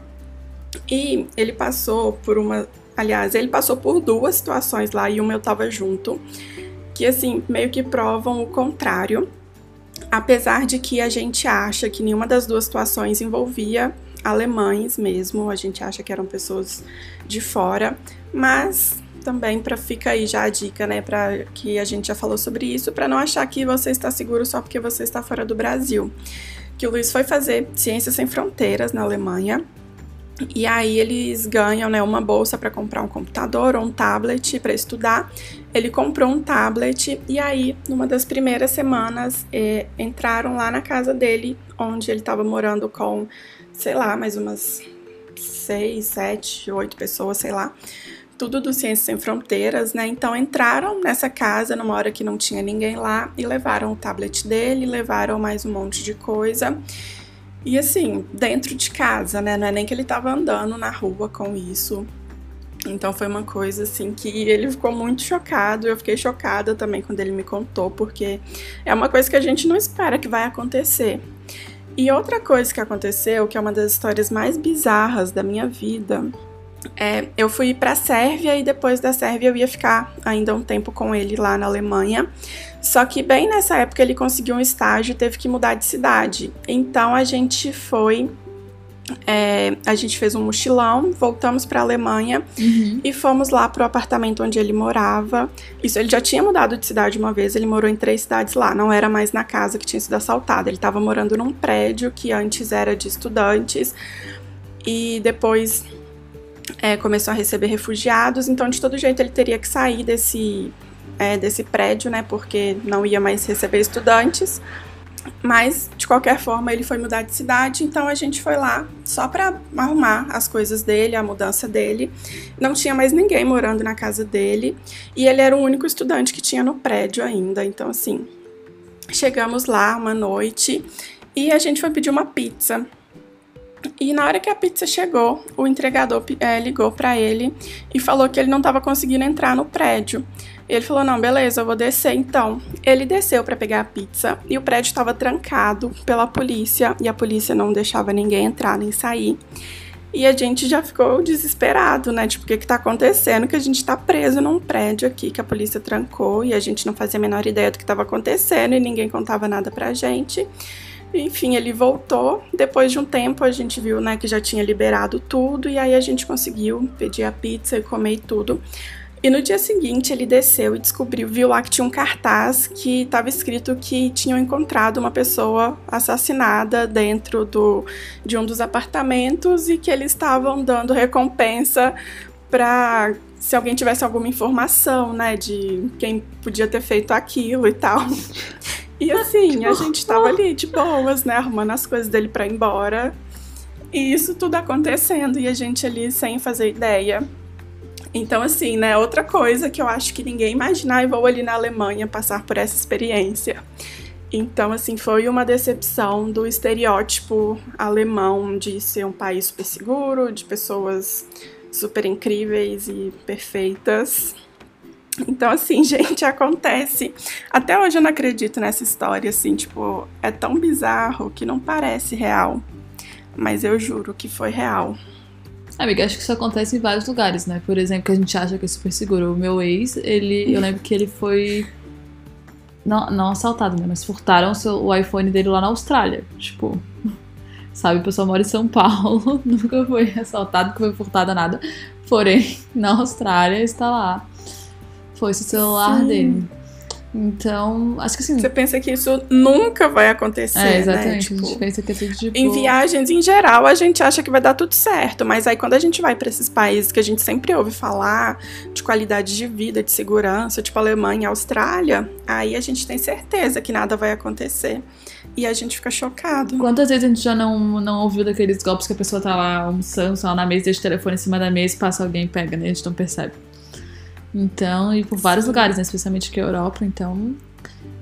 E ele passou por uma... Aliás, ele passou por duas situações lá e uma eu tava junto, que assim, meio que provam o contrário. Apesar de que a gente acha que nenhuma das duas situações envolvia alemães mesmo, a gente acha que eram pessoas de fora, mas também pra, fica aí já a dica, né, pra, que a gente já falou sobre isso, pra não achar que você está seguro só porque você está fora do Brasil. Que o Luiz foi fazer Ciências Sem Fronteiras na Alemanha. E aí eles ganham, né, uma bolsa para comprar um computador ou um tablet para estudar. Ele comprou um tablet e aí, numa das primeiras semanas, eh, entraram lá na casa dele, onde ele estava morando com, sei lá, mais umas seis, sete, oito pessoas, sei lá. Tudo do Ciências Sem Fronteiras, né? Então entraram nessa casa numa hora que não tinha ninguém lá e levaram o tablet dele, levaram mais um monte de coisa. E assim, dentro de casa, né, não é nem que ele tava andando na rua com isso, então foi uma coisa assim que ele ficou muito chocado, eu fiquei chocada também quando ele me contou, porque é uma coisa que a gente não espera que vai acontecer. E outra coisa que aconteceu, que é uma das histórias mais bizarras da minha vida, é, eu fui pra Sérvia e depois da Sérvia eu ia ficar ainda um tempo com ele lá na Alemanha. Só que bem nessa época ele conseguiu um estágio e teve que mudar de cidade. Então a gente foi, é, a gente fez um mochilão, voltamos pra Alemanha, uhum, e fomos lá pro apartamento onde ele morava. Isso, ele já tinha mudado de cidade uma vez, ele morou em três cidades lá, não era mais na casa que tinha sido assaltada. Ele tava morando num prédio que antes era de estudantes e depois... É, começou a receber refugiados, então de todo jeito ele teria que sair desse, é, desse prédio, né, porque não ia mais receber estudantes, mas de qualquer forma ele foi mudar de cidade, então a gente foi lá só para arrumar as coisas dele, a mudança dele, não tinha mais ninguém morando na casa dele, e ele era o único estudante que tinha no prédio ainda, então assim, chegamos lá uma noite e a gente foi pedir uma pizza. E na hora que a pizza chegou, o entregador é, ligou pra ele e falou que ele não tava conseguindo entrar no prédio. Ele falou, não, beleza, eu vou descer então. Ele desceu pra pegar a pizza e o prédio tava trancado pela polícia e a polícia não deixava ninguém entrar nem sair. E a gente já ficou desesperado, né? Tipo, o que que tá acontecendo? Que a gente tá preso num prédio aqui que a polícia trancou e a gente não fazia a menor ideia do que tava acontecendo e ninguém contava nada pra gente. Enfim, ele voltou, depois de um tempo a gente viu, né, que já tinha liberado tudo e aí a gente conseguiu pedir a pizza e comer tudo. E no dia seguinte ele desceu e descobriu, viu lá que tinha um cartaz que estava escrito que tinham encontrado uma pessoa assassinada dentro do, de um dos apartamentos e que eles estavam dando recompensa para se alguém tivesse alguma informação, né, de quem podia ter feito aquilo e tal. E assim, a gente tava ali de boas, né, arrumando as coisas dele pra ir embora. E isso tudo acontecendo, e a gente ali sem fazer ideia. Então assim, né, outra coisa que eu acho que ninguém imaginar, e vou ali na Alemanha passar por essa experiência. Então assim, foi uma decepção do estereótipo alemão de ser um país super seguro, de pessoas super incríveis e perfeitas. Então, assim, gente, acontece. Até hoje eu não acredito nessa história, assim, tipo, é tão bizarro que não parece real. Mas eu juro que foi real. Amiga, acho que isso acontece em vários lugares, né? Por exemplo, que a gente acha que é super seguro. O meu ex, ele, eu lembro que ele foi... Não, não assaltado, né? Mas furtaram o, seu, o iPhone dele lá na Austrália. Tipo, sabe? O pessoal mora em São Paulo, nunca foi assaltado, nunca foi furtado nada. Porém, na Austrália, está lá. Foi seu celular Sim. dele. Então, acho que assim... Você pensa que isso nunca vai acontecer, é, exatamente, né? Tipo, a gente pensa que é tudo de boa. Em viagens, em geral, a gente acha que vai dar tudo certo. Mas aí, quando a gente vai pra esses países que a gente sempre ouve falar de qualidade de vida, de segurança, tipo Alemanha, Austrália, aí a gente tem certeza que nada vai acontecer. E a gente fica chocado. Quantas vezes a gente já não, não ouviu daqueles golpes que a pessoa tá lá almoçando, só na mesa, deixa o telefone em cima da mesa, passa alguém e pega, né? A gente não percebe. Então, e por vários Sim. lugares, né? Especialmente aqui na Europa, então,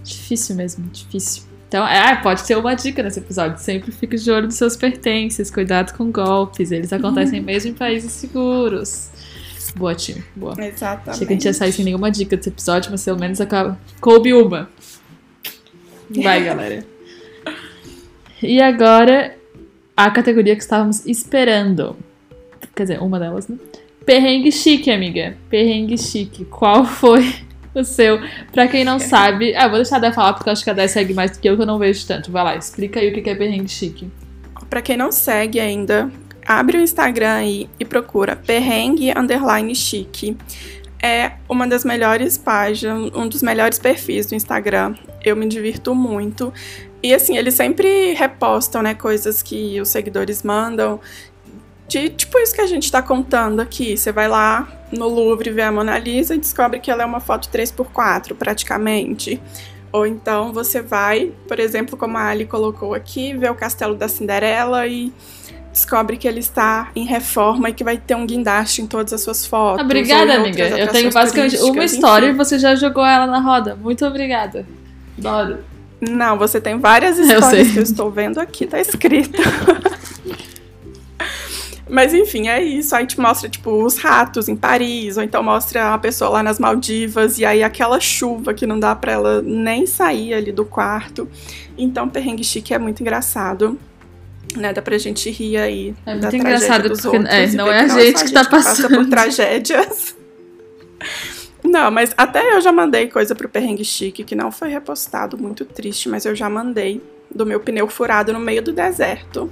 difícil mesmo, difícil. Então, é, pode ser uma dica nesse episódio, sempre fique de olho nos seus pertences, cuidado com golpes, eles acontecem hum. mesmo em países seguros. Boa, time, boa. Exatamente. Achei que a gente ia sair sem nenhuma dica desse episódio, mas pelo menos acaba... coube uma. Vai, galera. E agora, a categoria que estávamos esperando, quer dizer, uma delas, né? Perrengue chique, amiga. Perrengue chique. Qual foi o seu? Pra quem não sabe... Ah, vou deixar a Dé falar, porque eu acho que a Dé segue mais do que eu, que eu não vejo tanto. Vai lá, explica aí o que é perrengue chique. Pra quem não segue ainda, abre o Instagram aí e procura perrengue underline chique. É uma das melhores páginas, um dos melhores perfis do Instagram. Eu me divirto muito. E assim, eles sempre repostam, né, coisas que os seguidores mandam. De, tipo isso que a gente tá contando aqui, você vai lá no Louvre ver a Mona Lisa e descobre que ela é uma foto três por quatro, praticamente. Ou então você vai, por exemplo, como a Ali colocou aqui, ver o Castelo da Cinderela e descobre que ele está em reforma e que vai ter um guindaste em todas as suas fotos. Obrigada, amiga. Eu tenho basicamente uma história e você já jogou ela na roda. Muito obrigada. Adoro. Não, você tem várias histórias eu que eu estou vendo aqui, tá escrito. Mas enfim, é isso, aí te mostra tipo os ratos em Paris, ou então mostra uma pessoa lá nas Maldivas, e aí aquela chuva que não dá pra ela nem sair ali do quarto. Então perrengue chique é muito engraçado, né, dá pra gente rir aí é da muito tragédia dos porque, outros. É, não é a gente, a gente que tá que passando passa por tragédias. Não, mas até eu já mandei coisa pro perrengue chique, que não foi repostado, muito triste, mas eu já mandei do meu pneu furado no meio do deserto.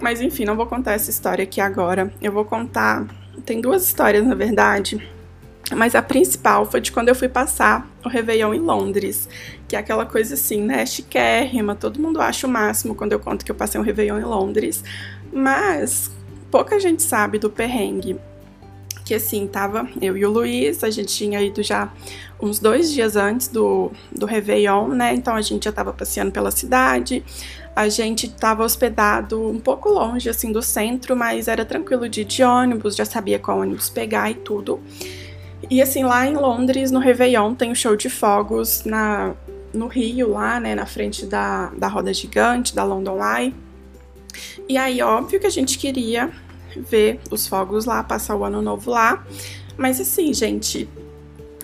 Mas enfim, não vou contar essa história aqui agora. Eu vou contar... Tem duas histórias, na verdade. Mas a principal foi de quando eu fui passar o Réveillon em Londres. Que é aquela coisa assim, né? Chiquérrima. Todo mundo acha o máximo quando eu conto que eu passei um Réveillon em Londres. Mas pouca gente sabe do perrengue. Que assim, tava eu e o Luiz. A gente tinha ido já uns dois dias antes do, do Réveillon, né? Então a gente já tava passeando pela cidade... A gente estava hospedado um pouco longe, assim, do centro, mas era tranquilo de ir de ônibus, já sabia qual ônibus pegar e tudo. E, assim, lá em Londres, no Réveillon, tem o show de fogos na, no Rio, lá, né, na frente da, da roda gigante, da London Eye. E aí, óbvio que a gente queria ver os fogos lá, passar o ano novo lá. Mas, assim, gente...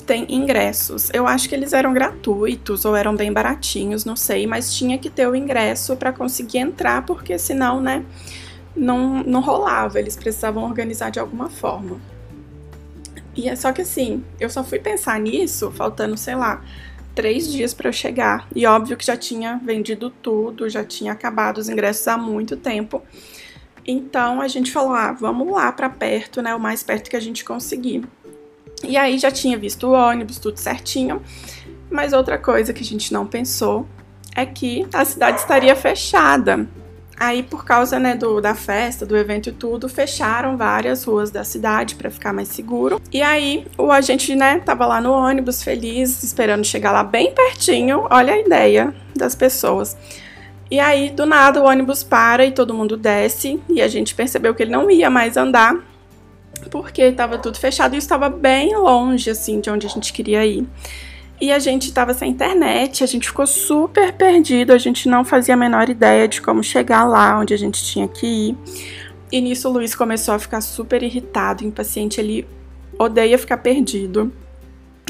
Tem ingressos, eu acho que eles eram gratuitos ou eram bem baratinhos, não sei, mas tinha que ter o ingresso para conseguir entrar, porque senão, né, não, não rolava, eles precisavam organizar de alguma forma. E é só que assim, eu só fui pensar nisso faltando, sei lá, três dias para eu chegar, e óbvio que já tinha vendido tudo, já tinha acabado os ingressos há muito tempo. Então a gente falou, ah, vamos lá para perto, né, o mais perto que a gente conseguir. E aí já tinha visto o ônibus, tudo certinho, mas outra coisa que a gente não pensou é que a cidade estaria fechada. Aí por causa, né, do, da festa, do evento e tudo, fecharam várias ruas da cidade para ficar mais seguro. E aí o agente, né, tava lá no ônibus feliz, esperando chegar lá bem pertinho, olha a ideia das pessoas. E aí do nada o ônibus para e todo mundo desce e a gente percebeu que ele não ia mais andar. Porque estava tudo fechado e estava bem longe, assim, de onde a gente queria ir. E a gente estava sem internet, a gente ficou super perdido, a gente não fazia a menor ideia de como chegar lá, onde a gente tinha que ir. E nisso o Luiz começou a ficar super irritado, impaciente, ele odeia ficar perdido.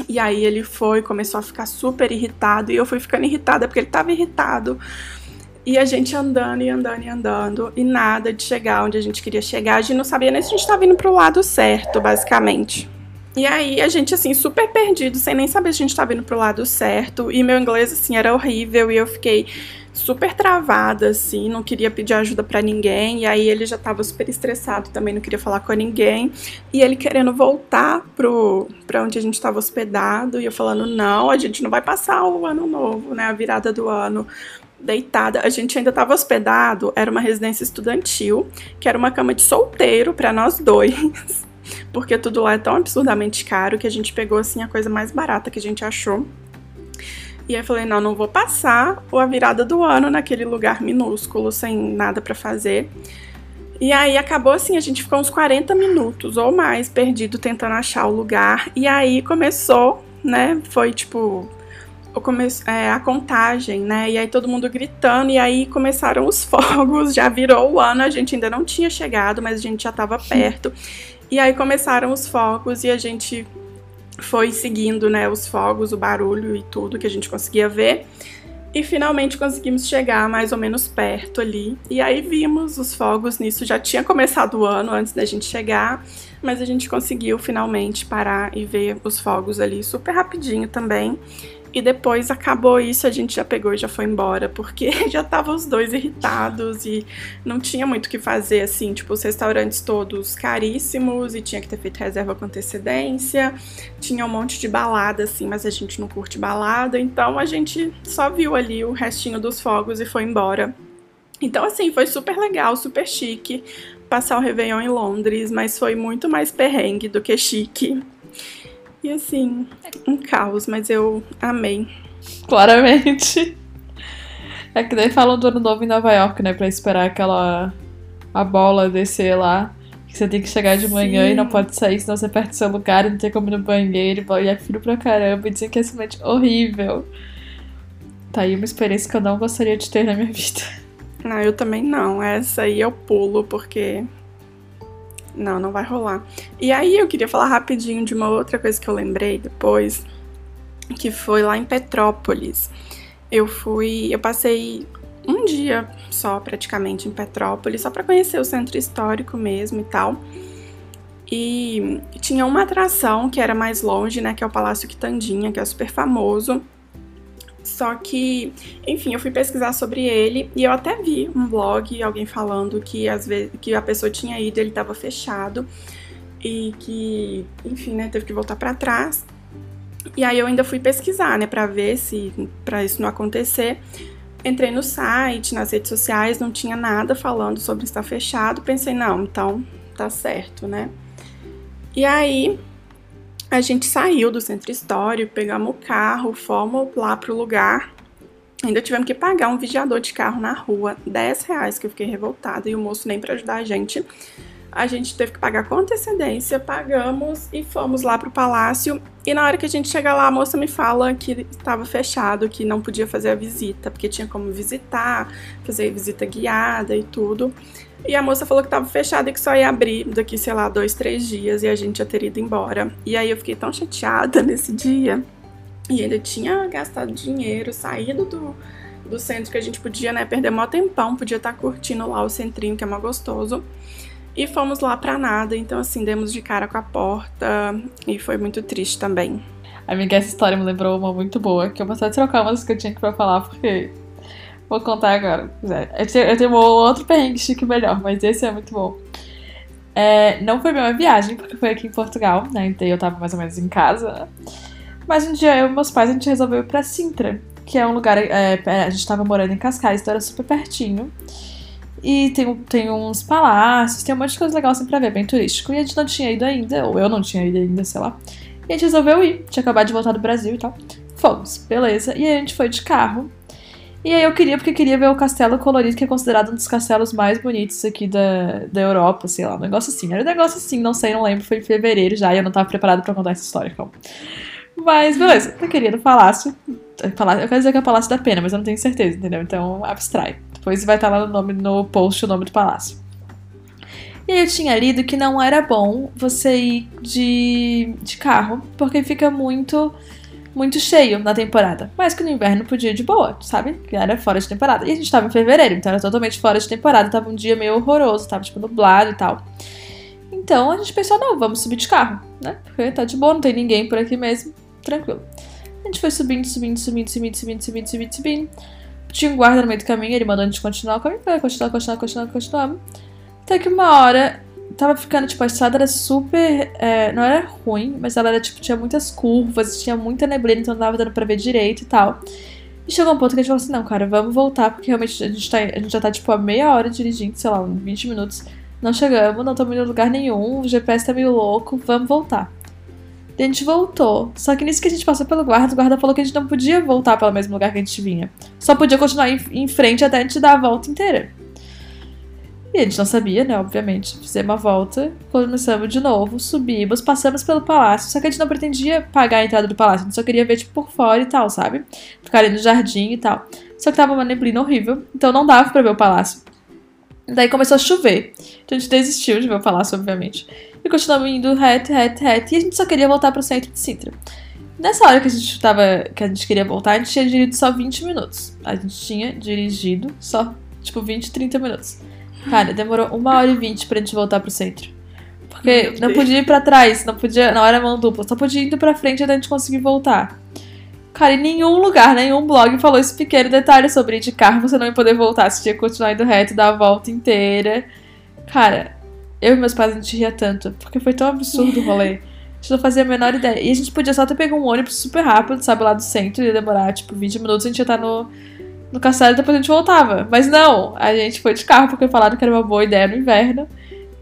E aí ele foi, começou a ficar super irritado, e eu fui ficando irritada porque ele tava irritado. E a gente andando, e andando, e andando, e nada de chegar onde a gente queria chegar. A gente não sabia nem se a gente tava indo pro lado certo, basicamente. E aí a gente, assim, super perdido, sem nem saber se a gente tava indo pro lado certo. E meu inglês, assim, era horrível, e eu fiquei super travada, assim, não queria pedir ajuda pra ninguém. E aí ele já tava super estressado, também não queria falar com ninguém. E ele querendo voltar pro, pra onde a gente tava hospedado, e eu falando, não, a gente não vai passar o ano novo, né, a virada do ano deitada. A gente ainda tava hospedado, era uma residência estudantil, que era uma cama de solteiro pra nós dois, porque tudo lá é tão absurdamente caro que a gente pegou, assim, a coisa mais barata que a gente achou. E aí eu falei, não, não vou passar a virada do ano naquele lugar minúsculo, sem nada pra fazer. E aí acabou assim, a gente ficou uns quarenta minutos ou mais perdido tentando achar o lugar. E aí começou, né, foi tipo... É, a contagem, né, e aí todo mundo gritando, e aí começaram os fogos, já virou o ano, a gente ainda não tinha chegado, mas a gente já tava perto, e aí começaram os fogos, e a gente foi seguindo, né, os fogos, o barulho e tudo que a gente conseguia ver, e finalmente conseguimos chegar mais ou menos perto ali, e aí vimos os fogos, nisso já tinha começado o ano antes da gente chegar, mas a gente conseguiu finalmente parar e ver os fogos ali super rapidinho também. E depois acabou isso, a gente já pegou e já foi embora, porque já estavam os dois irritados e não tinha muito o que fazer, assim, tipo, os restaurantes todos caríssimos e tinha que ter feito reserva com antecedência, tinha um monte de balada, assim, mas a gente não curte balada, então a gente só viu ali o restinho dos fogos e foi embora. Então, assim, foi super legal, super chique passar o Réveillon em Londres, mas foi muito mais perrengue do que chique. E assim, um caos, mas eu amei. Claramente. É que daí falam do ano novo em Nova York, né? Pra esperar aquela... a bola descer lá. Que você tem que chegar de manhã. Sim. E não pode sair, senão você perde seu lugar e não tem como ir no banheiro. E é frio pra caramba. E dizem que é simplesmente horrível. Tá aí uma experiência que eu não gostaria de ter na minha vida. Não, eu também não. Essa aí eu pulo, porque... Não, não vai rolar. E aí eu queria falar rapidinho de uma outra coisa que eu lembrei depois, que foi lá em Petrópolis. Eu fui, eu passei um dia só praticamente em Petrópolis, só pra conhecer o centro histórico mesmo e tal. E tinha uma atração que era mais longe, né, que é o Palácio Quitandinha, que é super famoso. Só que, enfim, eu fui pesquisar sobre ele e eu até vi um blog, alguém falando que, às vezes, que a pessoa tinha ido, ele estava fechado e que, enfim, né, teve que voltar para trás. E aí eu ainda fui pesquisar, né, para ver se, para isso não acontecer. Entrei no site, nas redes sociais, não tinha nada falando sobre estar fechado. Pensei, não, então tá certo, né? E aí... A gente saiu do centro histórico, pegamos o carro, fomos lá pro lugar. Ainda tivemos que pagar um vigiador de carro na rua, dez reais, que eu fiquei revoltada, e o moço nem pra ajudar a gente. A gente teve que pagar com antecedência, pagamos e fomos lá pro palácio. E na hora que a gente chega lá, a moça me fala que estava fechado, que não podia fazer a visita, porque tinha como visitar, fazer visita guiada e tudo. E a moça falou que estava fechado e que só ia abrir daqui, sei lá, dois, três dias, e a gente ia ter ido embora. E aí eu fiquei tão chateada nesse dia, e ainda tinha gastado dinheiro, saído do, do centro, que a gente podia, né, perder mó tempão, podia estar curtindo lá o centrinho, que é mó gostoso. E fomos lá pra nada, então assim, demos de cara com a porta, e foi muito triste também. Amiga, essa história me lembrou uma muito boa, que eu vou até trocar umas que eu tinha aqui pra falar, porque... Vou contar agora. Eu tenho, eu tenho um outro perrengue chique melhor, mas esse é muito bom. É, não foi minha viagem, porque foi aqui em Portugal, né? Então eu tava mais ou menos em casa. Mas um dia eu e meus pais, a gente resolveu ir pra Sintra, que é um lugar... É, a gente tava morando em Cascais, então era super pertinho. E tem, tem uns palácios, tem um monte de coisa legal assim pra ver, bem turístico. E a gente não tinha ido ainda, ou eu não tinha ido ainda, sei lá. E a gente resolveu ir, tinha acabado de voltar do Brasil e tal. Fomos, beleza. E aí a gente foi de carro. E aí eu queria, porque eu queria ver o Castelo Colorido, que é considerado um dos castelos mais bonitos aqui da, da Europa, sei lá, um negócio assim. Era um negócio assim, não sei, não lembro, foi em fevereiro já, e eu não tava preparada pra contar essa história, então. Mas, beleza, eu queria ir no palácio, palácio, eu quero dizer que é o Palácio da Pena, mas eu não tenho certeza, entendeu? Então, abstrai. Depois vai estar lá no nome, no post, o nome do palácio. E eu tinha lido que não era bom você ir de, de carro, porque fica muito, muito cheio na temporada. Mas que no inverno podia ir de boa, sabe? Que era fora de temporada. E a gente tava em fevereiro, então era totalmente fora de temporada. Tava um dia meio horroroso, tava tipo nublado e tal. Então a gente pensou, não, vamos subir de carro, né? Porque tá de boa, não tem ninguém por aqui mesmo, tranquilo. A gente foi subindo, subindo, subindo, subindo, subindo, subindo, subindo, subindo. Tinha um guarda no meio do caminho, ele mandou a gente continuar o caminho, continuar, continuar, continuar, continuar. Até que uma hora, tava ficando, tipo, a estrada era super, é, não era ruim, mas ela era, tipo, tinha muitas curvas, tinha muita neblina, então não tava dando pra ver direito e tal. E chegou um ponto que a gente falou assim, não, cara, vamos voltar, porque realmente a gente, tá, a gente já tá, tipo, a meia hora dirigindo, sei lá, uns vinte minutos. Não chegamos, não estamos em lugar nenhum, o G P S tá meio louco, vamos voltar. E a gente voltou, só que nisso que a gente passou pelo guarda, o guarda falou que a gente não podia voltar pelo mesmo lugar que a gente vinha. Só podia continuar em, em frente até a gente dar a volta inteira. E a gente não sabia, né, obviamente. Fizemos uma volta, começamos de novo, subimos, passamos pelo palácio, só que a gente não pretendia pagar a entrada do palácio, a gente só queria ver, tipo, por fora e tal, sabe? Ficar ali no jardim e tal. Só que tava uma neblina horrível, então não dava pra ver o palácio. Daí começou a chover. Então a gente desistiu de ver o palácio, obviamente. E continuamos indo reto, reto, reto. E a gente só queria voltar pro centro de Sintra. Nessa hora que a gente tava, que a gente queria voltar, a gente tinha dirigido só vinte minutos. A gente tinha dirigido só, tipo, vinte, trinta minutos. Cara, demorou uma hora e vinte pra gente voltar pro centro. Porque não podia ir pra trás, não podia, não era mão dupla. Só podia ir pra frente até a gente conseguir voltar. Cara, em nenhum lugar, nenhum blog falou esse pequeno detalhe sobre ir de carro, você não ia poder voltar, você tinha que continuar indo reto, dar a volta inteira. Cara, eu e meus pais, a gente ria tanto, porque foi tão absurdo o rolê. A gente não fazia a menor ideia. E a gente podia só ter pego um ônibus super rápido, sabe, lá do centro, ia demorar, tipo, vinte minutos, a gente ia estar no, no castelo e depois a gente voltava. Mas não, a gente foi de carro, porque falaram que era uma boa ideia no inverno.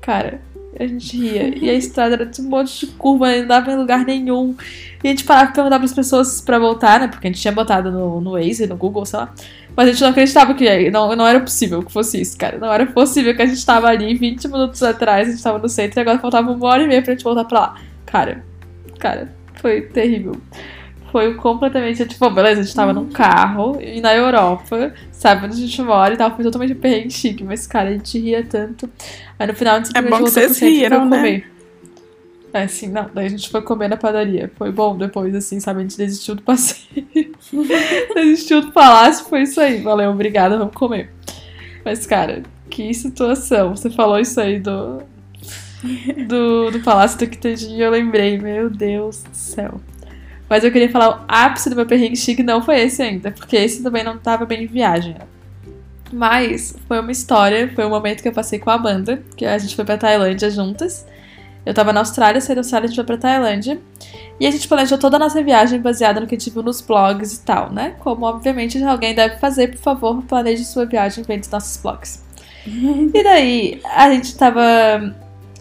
Cara... a gente ria. E a estrada era um monte de curva, não dava em lugar nenhum. E a gente parava pra perguntar pras pessoas pra voltar, né? Porque a gente tinha botado no, no Waze, no Google, sei lá. Mas a gente não acreditava que não, não era possível que fosse isso, cara. Não era possível que a gente tava ali vinte minutos atrás, a gente tava no centro e agora faltava uma hora e meia pra gente voltar pra lá. Cara, cara, foi terrível. Foi completamente, tipo, beleza, a gente tava num carro e na Europa, sabe, onde a gente mora e tal, foi totalmente perrengue chique, mas, cara, a gente ria tanto. Aí no final a gente simplesmente voltou pro centro e foi comer. É, assim, não, daí a gente foi comer na padaria. Foi bom depois, assim, sabe, a gente desistiu do passeio, desistiu do palácio, foi isso aí, valeu, obrigada, vamos comer. Mas, cara, que situação, você falou isso aí do, do, do palácio do Quitandinho, eu lembrei, meu Deus do céu. Mas eu queria falar, o ápice do meu perrengue chique não foi esse ainda, porque esse também não tava bem em viagem. Mas foi uma história, foi um momento que eu passei com a Amanda, que a gente foi pra Tailândia juntas. Eu tava na Austrália, saí da Austrália, a gente foi pra Tailândia. E a gente planejou toda a nossa viagem baseada no que tive nos blogs e tal, né? Como, obviamente, alguém deve fazer, por favor, planeje sua viagem vendo os nossos blogs. E daí, a gente tava...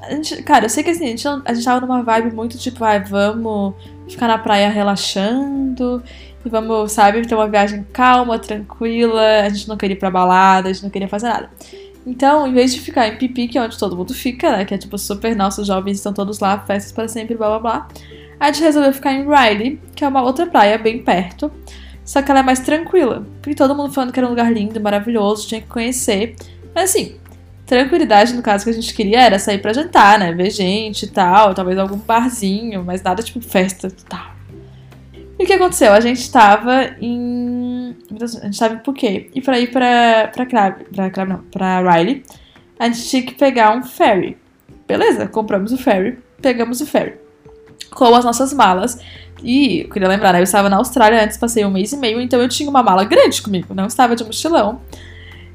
A gente... Cara, eu sei que assim, a gente, não... a gente tava numa vibe muito tipo, ai, ah, vamos... ficar na praia relaxando e vamos, sabe, ter uma viagem calma, tranquila. A gente não queria ir pra balada, a gente não queria fazer nada. Então, em vez de ficar em Pipi, que é onde todo mundo fica, né, que é tipo super nosso, os jovens estão todos lá, festas pra sempre, blá blá blá, a gente resolveu ficar em Riley, que é uma outra praia bem perto, só que ela é mais tranquila. E todo mundo falando que era um lugar lindo, maravilhoso, tinha que conhecer. Mas assim, tranquilidade, no caso, que a gente queria era sair pra jantar, né? Ver gente e tal, talvez algum barzinho, mas nada tipo festa e tal. E o que aconteceu? A gente tava em... A gente tava em Phuket. E pra ir pra, pra Krabi... Pra Krabi não, pra Riley, a gente tinha que pegar um ferry. Beleza, compramos o ferry, pegamos o ferry. Com as nossas malas. E eu queria lembrar, né? Eu estava na Austrália antes, passei um mês e meio, então eu tinha uma mala grande comigo, não estava de mochilão.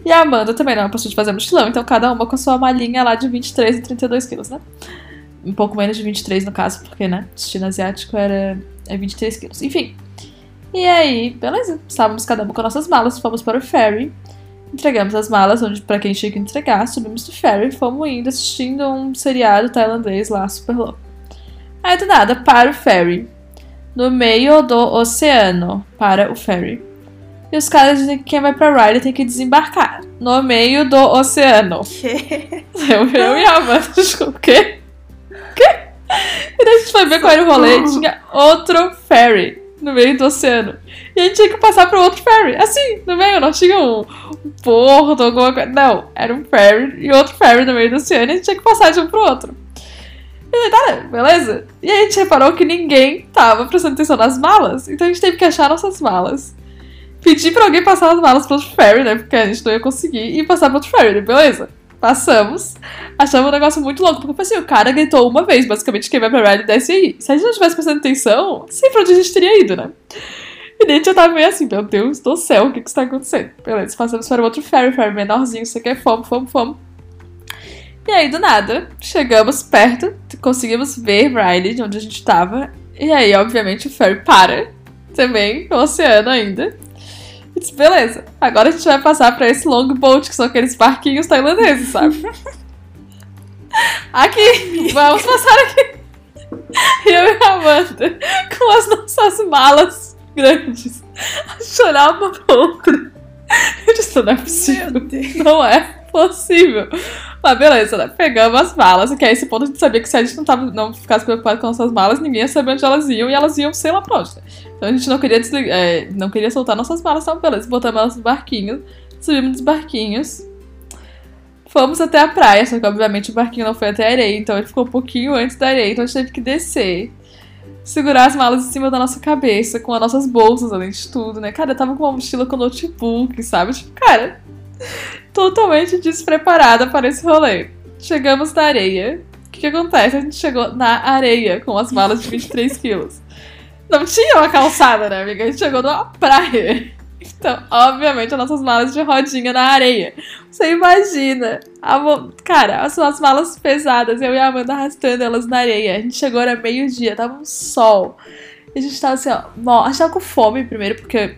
E a Amanda também não passou de fazer mochilão, então cada uma com a sua malinha lá de vinte e três e trinta e dois quilos, né? Um pouco menos de vinte e três no caso, porque, né? Destino asiático era é vinte e três quilos. Enfim. E aí, beleza. Estávamos cada uma com nossas malas, fomos para o ferry, entregamos as malas, onde pra quem tinha que entregar, subimos do ferry, fomos indo assistindo um seriado tailandês lá, super louco. Aí do nada, para o ferry. No meio do oceano, para o ferry. E os caras dizem que quem vai pra Riley tem que desembarcar no meio do oceano. Quê? Eu, eu e a Amanda. O quê? O quê? E daí a gente foi ver qual era o rolê. Tinha outro ferry. no meio do oceano. E a gente tinha que passar para outro ferry. Assim, no meio, não tinha um, um porto, alguma coisa. Não, era um ferry e outro ferry no meio do oceano e a gente tinha que passar de um pro outro. E daí, tá, beleza? E a gente reparou que ninguém tava prestando atenção nas malas. Então a gente teve que achar nossas malas. Pedi pra alguém passar as malas pro outro ferry, né? Porque a gente não ia conseguir. E passar pro outro ferry, beleza? Passamos. Achamos um negócio muito louco. Porque assim, o cara gritou uma vez, basicamente, quem vai pra ride desce aí. Se a gente não tivesse prestando atenção, sempre onde a gente teria ido, né? E daí a gente já tava meio assim, meu Deus do céu, o que que está acontecendo? Beleza, passamos para o outro ferry, ferry menorzinho, isso aqui é fome, fome, fome. E aí, do nada, chegamos perto, conseguimos ver Riley, de onde a gente tava. E aí, obviamente, o ferry para também, no oceano ainda. E disse, beleza, agora a gente vai passar pra esse longboat, que são aqueles barquinhos tailandeses, sabe? Aqui, vamos passar aqui. E eu e a Amanda, com as nossas malas grandes, a chorar uma pra outra. Eu disse, não é possível, não é. Possível. Mas beleza, né? Pegamos as malas, que a esse ponto a gente sabia que se a gente não, tava, não ficasse preocupado com nossas malas, ninguém ia saber onde elas iam, e elas iam sei lá pra onde. Então a gente não queria desligar, é, não queria soltar nossas malas, então beleza, botamos elas no barquinho, subimos nos barquinhos, fomos até a praia, só que obviamente o barquinho não foi até a areia, então ele ficou um pouquinho antes da areia, então a gente teve que descer, segurar as malas em cima da nossa cabeça, com as nossas bolsas além de tudo, né? Cara, eu tava com uma mochila com notebook, sabe? Tipo, cara... totalmente despreparada para esse rolê. Chegamos na areia. O que que acontece? A gente chegou na areia com as malas de vinte e três quilos. Não tinha uma calçada, né, amiga? A gente chegou numa praia. Então, obviamente, as nossas malas de rodinha na areia. Você imagina a mo... Cara, as suas malas pesadas, eu e a Amanda arrastando elas na areia. A gente chegou, era meio-dia, tava um sol. E a gente tava assim, ó, mó... a gente tava com fome primeiro, porque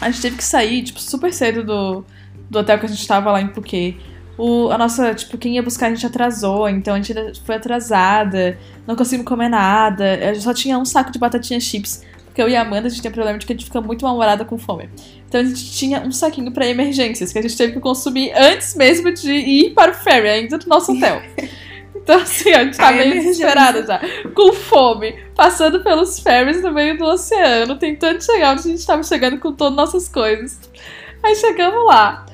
a gente teve que sair, tipo, super cedo do... do hotel que a gente tava lá em Phuket. O, a nossa, tipo, quem ia buscar a gente atrasou, então a gente foi atrasada, não conseguimos comer nada, eu só tinha um saco de batatinha chips, porque eu e a Amanda, a gente tem um problema de que a gente fica muito mal-humorada com fome. Então a gente tinha um saquinho pra emergências, que a gente teve que consumir antes mesmo de ir para o ferry, ainda do nosso hotel. Então assim, a gente tá meio desesperada já, com fome, passando pelos ferries no meio do oceano, tentando chegar onde a gente tava chegando com todas as nossas coisas. Aí chegamos lá.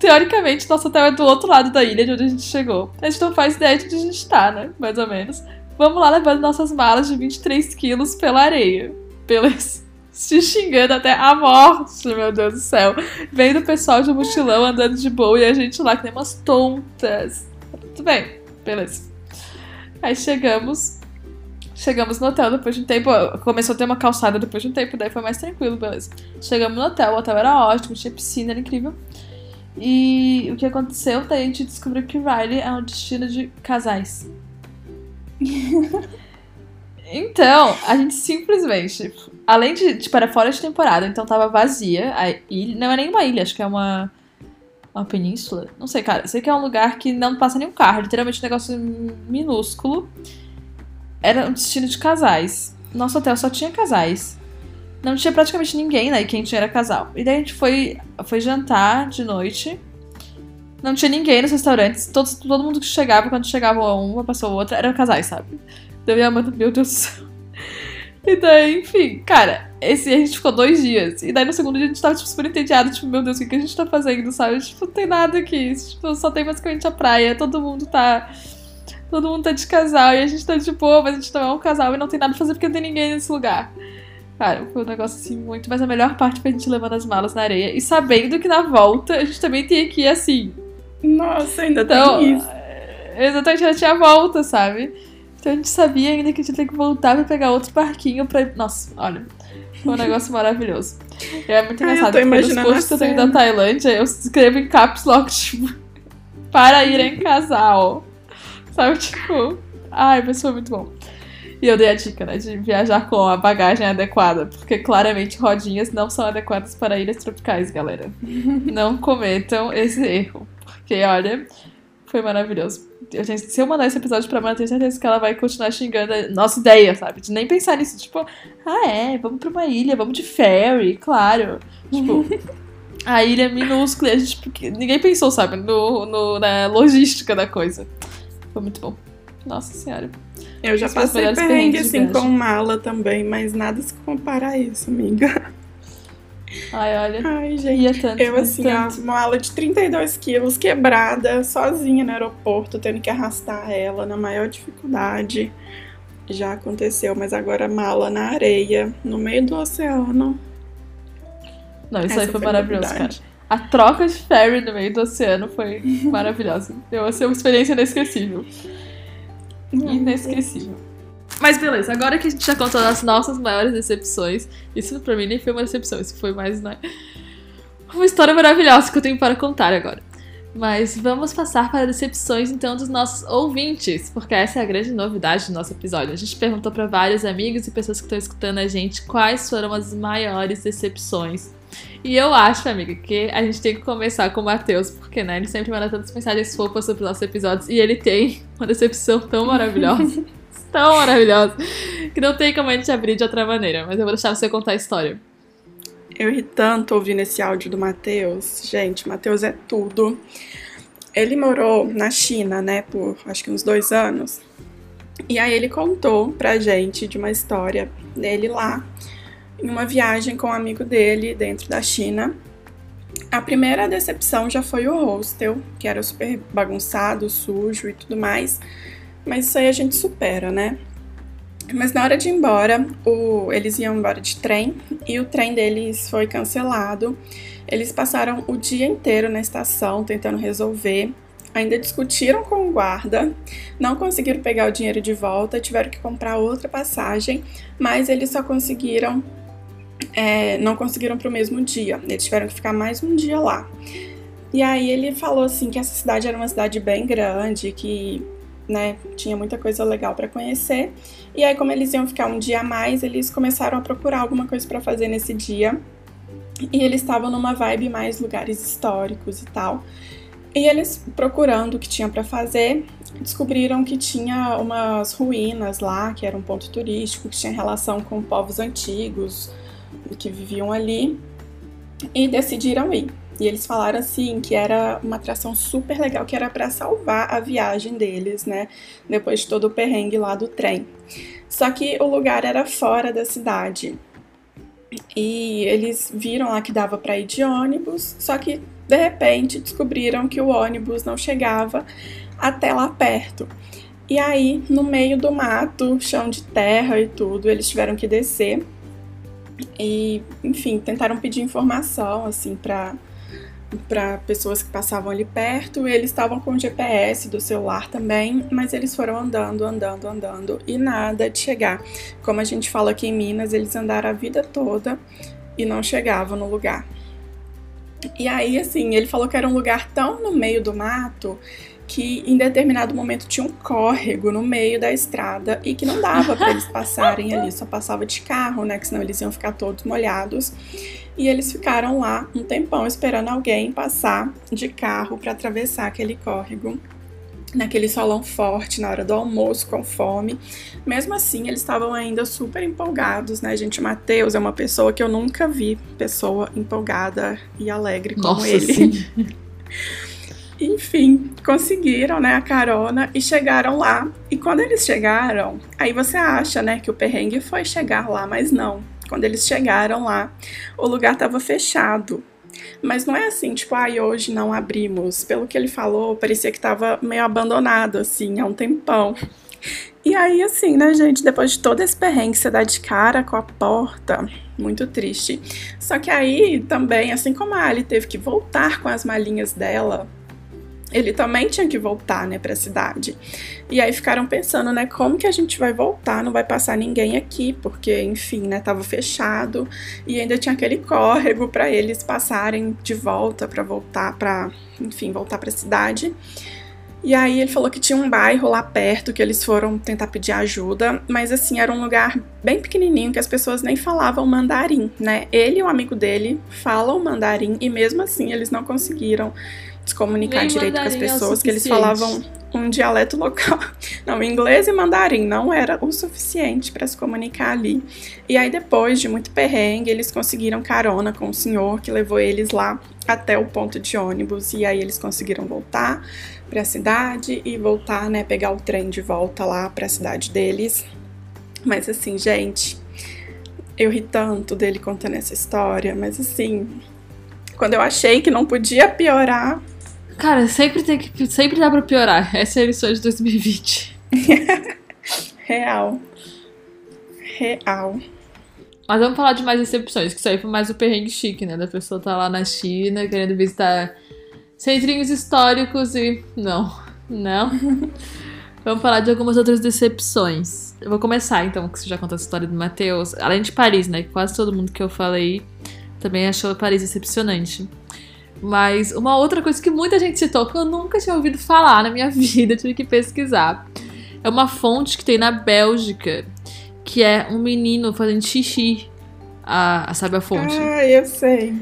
Teoricamente, nosso hotel é do outro lado da ilha de onde a gente chegou. A gente não faz ideia de onde a gente tá, né? Mais ou menos. Vamos lá levando nossas malas de vinte e três quilos pela areia. Beleza. Se xingando até a morte, meu Deus do céu. Vendo o pessoal de mochilão andando de boa e a gente lá que nem umas tontas. Tudo bem. Beleza. Aí chegamos. Chegamos no hotel depois de um tempo, começou a ter uma calçada depois de um tempo, daí foi mais tranquilo, beleza. Chegamos no hotel, o hotel era ótimo, tinha piscina, era incrível. E o que aconteceu? Daí a gente descobriu que Riley é um destino de casais. Então, a gente simplesmente, além de, tipo, era fora de temporada, então tava vazia a ilha, não é nem uma ilha, acho que é uma... uma península? Não sei, cara, sei que é um lugar que não passa nenhum carro, literalmente um negócio minúsculo. Era um destino de casais. Nosso hotel só tinha casais. Não tinha praticamente ninguém, né? E quem tinha era casal. E daí a gente foi, foi jantar de noite. Não tinha ninguém nos restaurantes. Todo, todo mundo que chegava, quando chegava uma, passou a outra, eram casais, sabe? Daí a Amanda, meu Deus do céu. E daí, enfim, cara, esse a gente ficou dois dias. E daí no segundo dia a gente tava, tipo, super entediado. Tipo, meu Deus, o que, que a gente tá fazendo, sabe? Tipo, não tem nada aqui. Tipo, só tem basicamente a praia. Todo mundo tá... Todo mundo tá de casal e a gente tá de boa, mas a gente não é um casal e não tem nada pra fazer porque não tem ninguém nesse lugar. Cara, foi um negócio assim muito, mas a melhor parte foi a gente levando as malas na areia e sabendo que na volta a gente também tinha que ir assim. Nossa, ainda então, tem isso. Exatamente, já tinha a volta, sabe? Então a gente sabia ainda que a gente tinha que voltar pra pegar outro barquinho pra... Nossa, olha, foi um negócio maravilhoso. É muito engraçado. Ai, eu tô porque nos posts que eu tenho da Tailândia, eu escrevo em caps lock, tipo, para ir em casal. Sabe, tipo... Ai, mas foi muito bom. E eu dei a dica, né? De viajar com a bagagem adequada. Porque, claramente, rodinhas não são adequadas para ilhas tropicais, galera. Não cometam esse erro. Porque, olha... Foi maravilhoso. Eu, gente, se eu mandar esse episódio pra Amanda, eu tenho certeza que ela vai continuar xingando a nossa ideia, sabe? De nem pensar nisso. Tipo... Ah, é? Vamos pra uma ilha. Vamos de ferry. Claro. Tipo... A ilha é minúscula. E a gente... Ninguém pensou, sabe? No, no, na logística da coisa. Foi muito bom. Nossa Senhora. Eu já passei perrengue assim com mala também, mas nada se compara a isso, amiga. Ai, olha. Ai, gente. É tanto, eu, assim, tanto. Ó, uma mala de trinta e dois quilos quebrada, sozinha no aeroporto, tendo que arrastar ela na maior dificuldade. Já aconteceu, mas agora mala na areia, no meio do oceano. Não, isso Essa aí foi, foi maravilhoso, verdade. Cara. A troca de ferry no meio do oceano foi maravilhosa. Deu assim, uma experiência inesquecível. Inesquecível. Mas beleza, agora que a gente já contou as nossas maiores decepções, isso pra mim nem foi uma decepção, isso foi mais né, uma história maravilhosa que eu tenho para contar agora. Mas vamos passar para decepções então dos nossos ouvintes, porque essa é a grande novidade do nosso episódio. A gente perguntou para vários amigos e pessoas que estão escutando a gente quais foram as maiores decepções. E eu acho, amiga, que a gente tem que começar com o Matheus, porque né, ele sempre manda tantas mensagens fofas sobre os nossos episódios e ele tem uma decepção tão maravilhosa, tão maravilhosa, que não tem como a gente abrir de outra maneira, mas eu vou deixar você contar a história. Eu ri tanto ouvindo esse áudio do Matheus. Gente, Matheus é tudo. Ele morou na China, né, por acho que uns dois anos. E aí ele contou pra gente de uma história dele lá, em uma viagem com um amigo dele dentro da China. A primeira decepção já foi o hostel, que era super bagunçado, sujo e tudo mais. Mas isso aí a gente supera, né? Mas na hora de ir embora, o... eles iam embora de trem e o trem deles foi cancelado. Eles passaram o dia inteiro na estação tentando resolver. Ainda discutiram com o guarda, não conseguiram pegar o dinheiro de volta, tiveram que comprar outra passagem, mas eles só conseguiram... É, não conseguiram para o mesmo dia, eles tiveram que ficar mais um dia lá. E aí ele falou assim que essa cidade era uma cidade bem grande, que né, tinha muita coisa legal para conhecer. E aí, como eles iam ficar um dia a mais, eles começaram a procurar alguma coisa para fazer nesse dia. E eles estavam numa vibe mais lugares históricos e tal. E eles, procurando o que tinha para fazer, descobriram que tinha umas ruínas lá, que era um ponto turístico, que tinha relação com povos antigos que viviam ali, e decidiram ir. E eles falaram assim que era uma atração super legal, que era para salvar a viagem deles, né, depois de todo o perrengue lá do trem. Só que o lugar era fora da cidade e eles viram lá que dava para ir de ônibus, só que de repente descobriram que o ônibus não chegava até lá perto. E aí, no meio do mato, chão de terra e tudo, eles tiveram que descer. E, enfim, tentaram pedir informação, assim, para para pessoas que passavam ali perto. Eles estavam com o G P S do celular também, mas eles foram andando, andando, andando e nada de chegar. Como a gente fala aqui em Minas, eles andaram a vida toda e não chegavam no lugar. E aí, assim, ele falou que era um lugar tão no meio do mato que em determinado momento tinha um córrego no meio da estrada e que não dava para eles passarem ali, só passava de carro, né, que senão eles iam ficar todos molhados. E eles ficaram lá um tempão esperando alguém passar de carro para atravessar aquele córrego, naquele solão forte, na hora do almoço, com fome. Mesmo assim, eles estavam ainda super empolgados, né, gente? O Matheus é uma pessoa que eu nunca vi, pessoa empolgada e alegre como Nossa, ele. Sim. Enfim, conseguiram, né, a carona e chegaram lá. E quando eles chegaram, aí você acha, né, que o perrengue foi chegar lá, mas não. Quando eles chegaram lá, o lugar estava fechado. Mas não é assim, tipo, ai, ah, hoje não abrimos. Pelo que ele falou, parecia que estava meio abandonado, assim, há um tempão. E aí, assim, né, gente, depois de todo esse perrengue, você dá de cara com a porta, muito triste. Só que aí, também, assim como a Ali teve que voltar com as malinhas dela, ele também tinha que voltar, né, pra cidade. E aí ficaram pensando, né, como que a gente vai voltar, não vai passar ninguém aqui, porque, enfim, né, tava fechado e ainda tinha aquele córrego pra eles passarem de volta, pra voltar pra, enfim, voltar pra cidade. E aí ele falou que tinha um bairro lá perto que eles foram tentar pedir ajuda, mas assim, era um lugar bem pequenininho que as pessoas nem falavam mandarim, né? Ele e o amigo dele falam mandarim e mesmo assim eles não conseguiram se comunicar direito com as pessoas, que eles falavam um dialeto local, não, inglês e mandarim não era o suficiente para se comunicar ali. E aí depois de muito perrengue, eles conseguiram carona com um senhor que levou eles lá até o ponto de ônibus, e aí eles conseguiram voltar para a cidade e voltar, né, pegar o trem de volta lá para a cidade deles. Mas assim, gente, eu ri tanto dele contando essa história, mas assim, quando eu achei que não podia piorar... Cara, sempre, tem que, sempre dá pra piorar. Essa é a lição de dois mil e vinte. Real. Real. Mas vamos falar de mais decepções, que isso aí foi mais o perrengue chique, né? Da pessoa tá lá na China, querendo visitar centrinhos históricos e... Não. Não. Vamos falar de algumas outras decepções. Eu vou começar, então, que você já contou a história do Matheus. Além de Paris, né? Que quase todo mundo que eu falei também achou Paris decepcionante. Mas uma outra coisa que muita gente citou, que eu nunca tinha ouvido falar na minha vida, tive que pesquisar, é uma fonte que tem na Bélgica, que é um menino fazendo xixi. Ah, sabe a fonte? Ah, eu sei.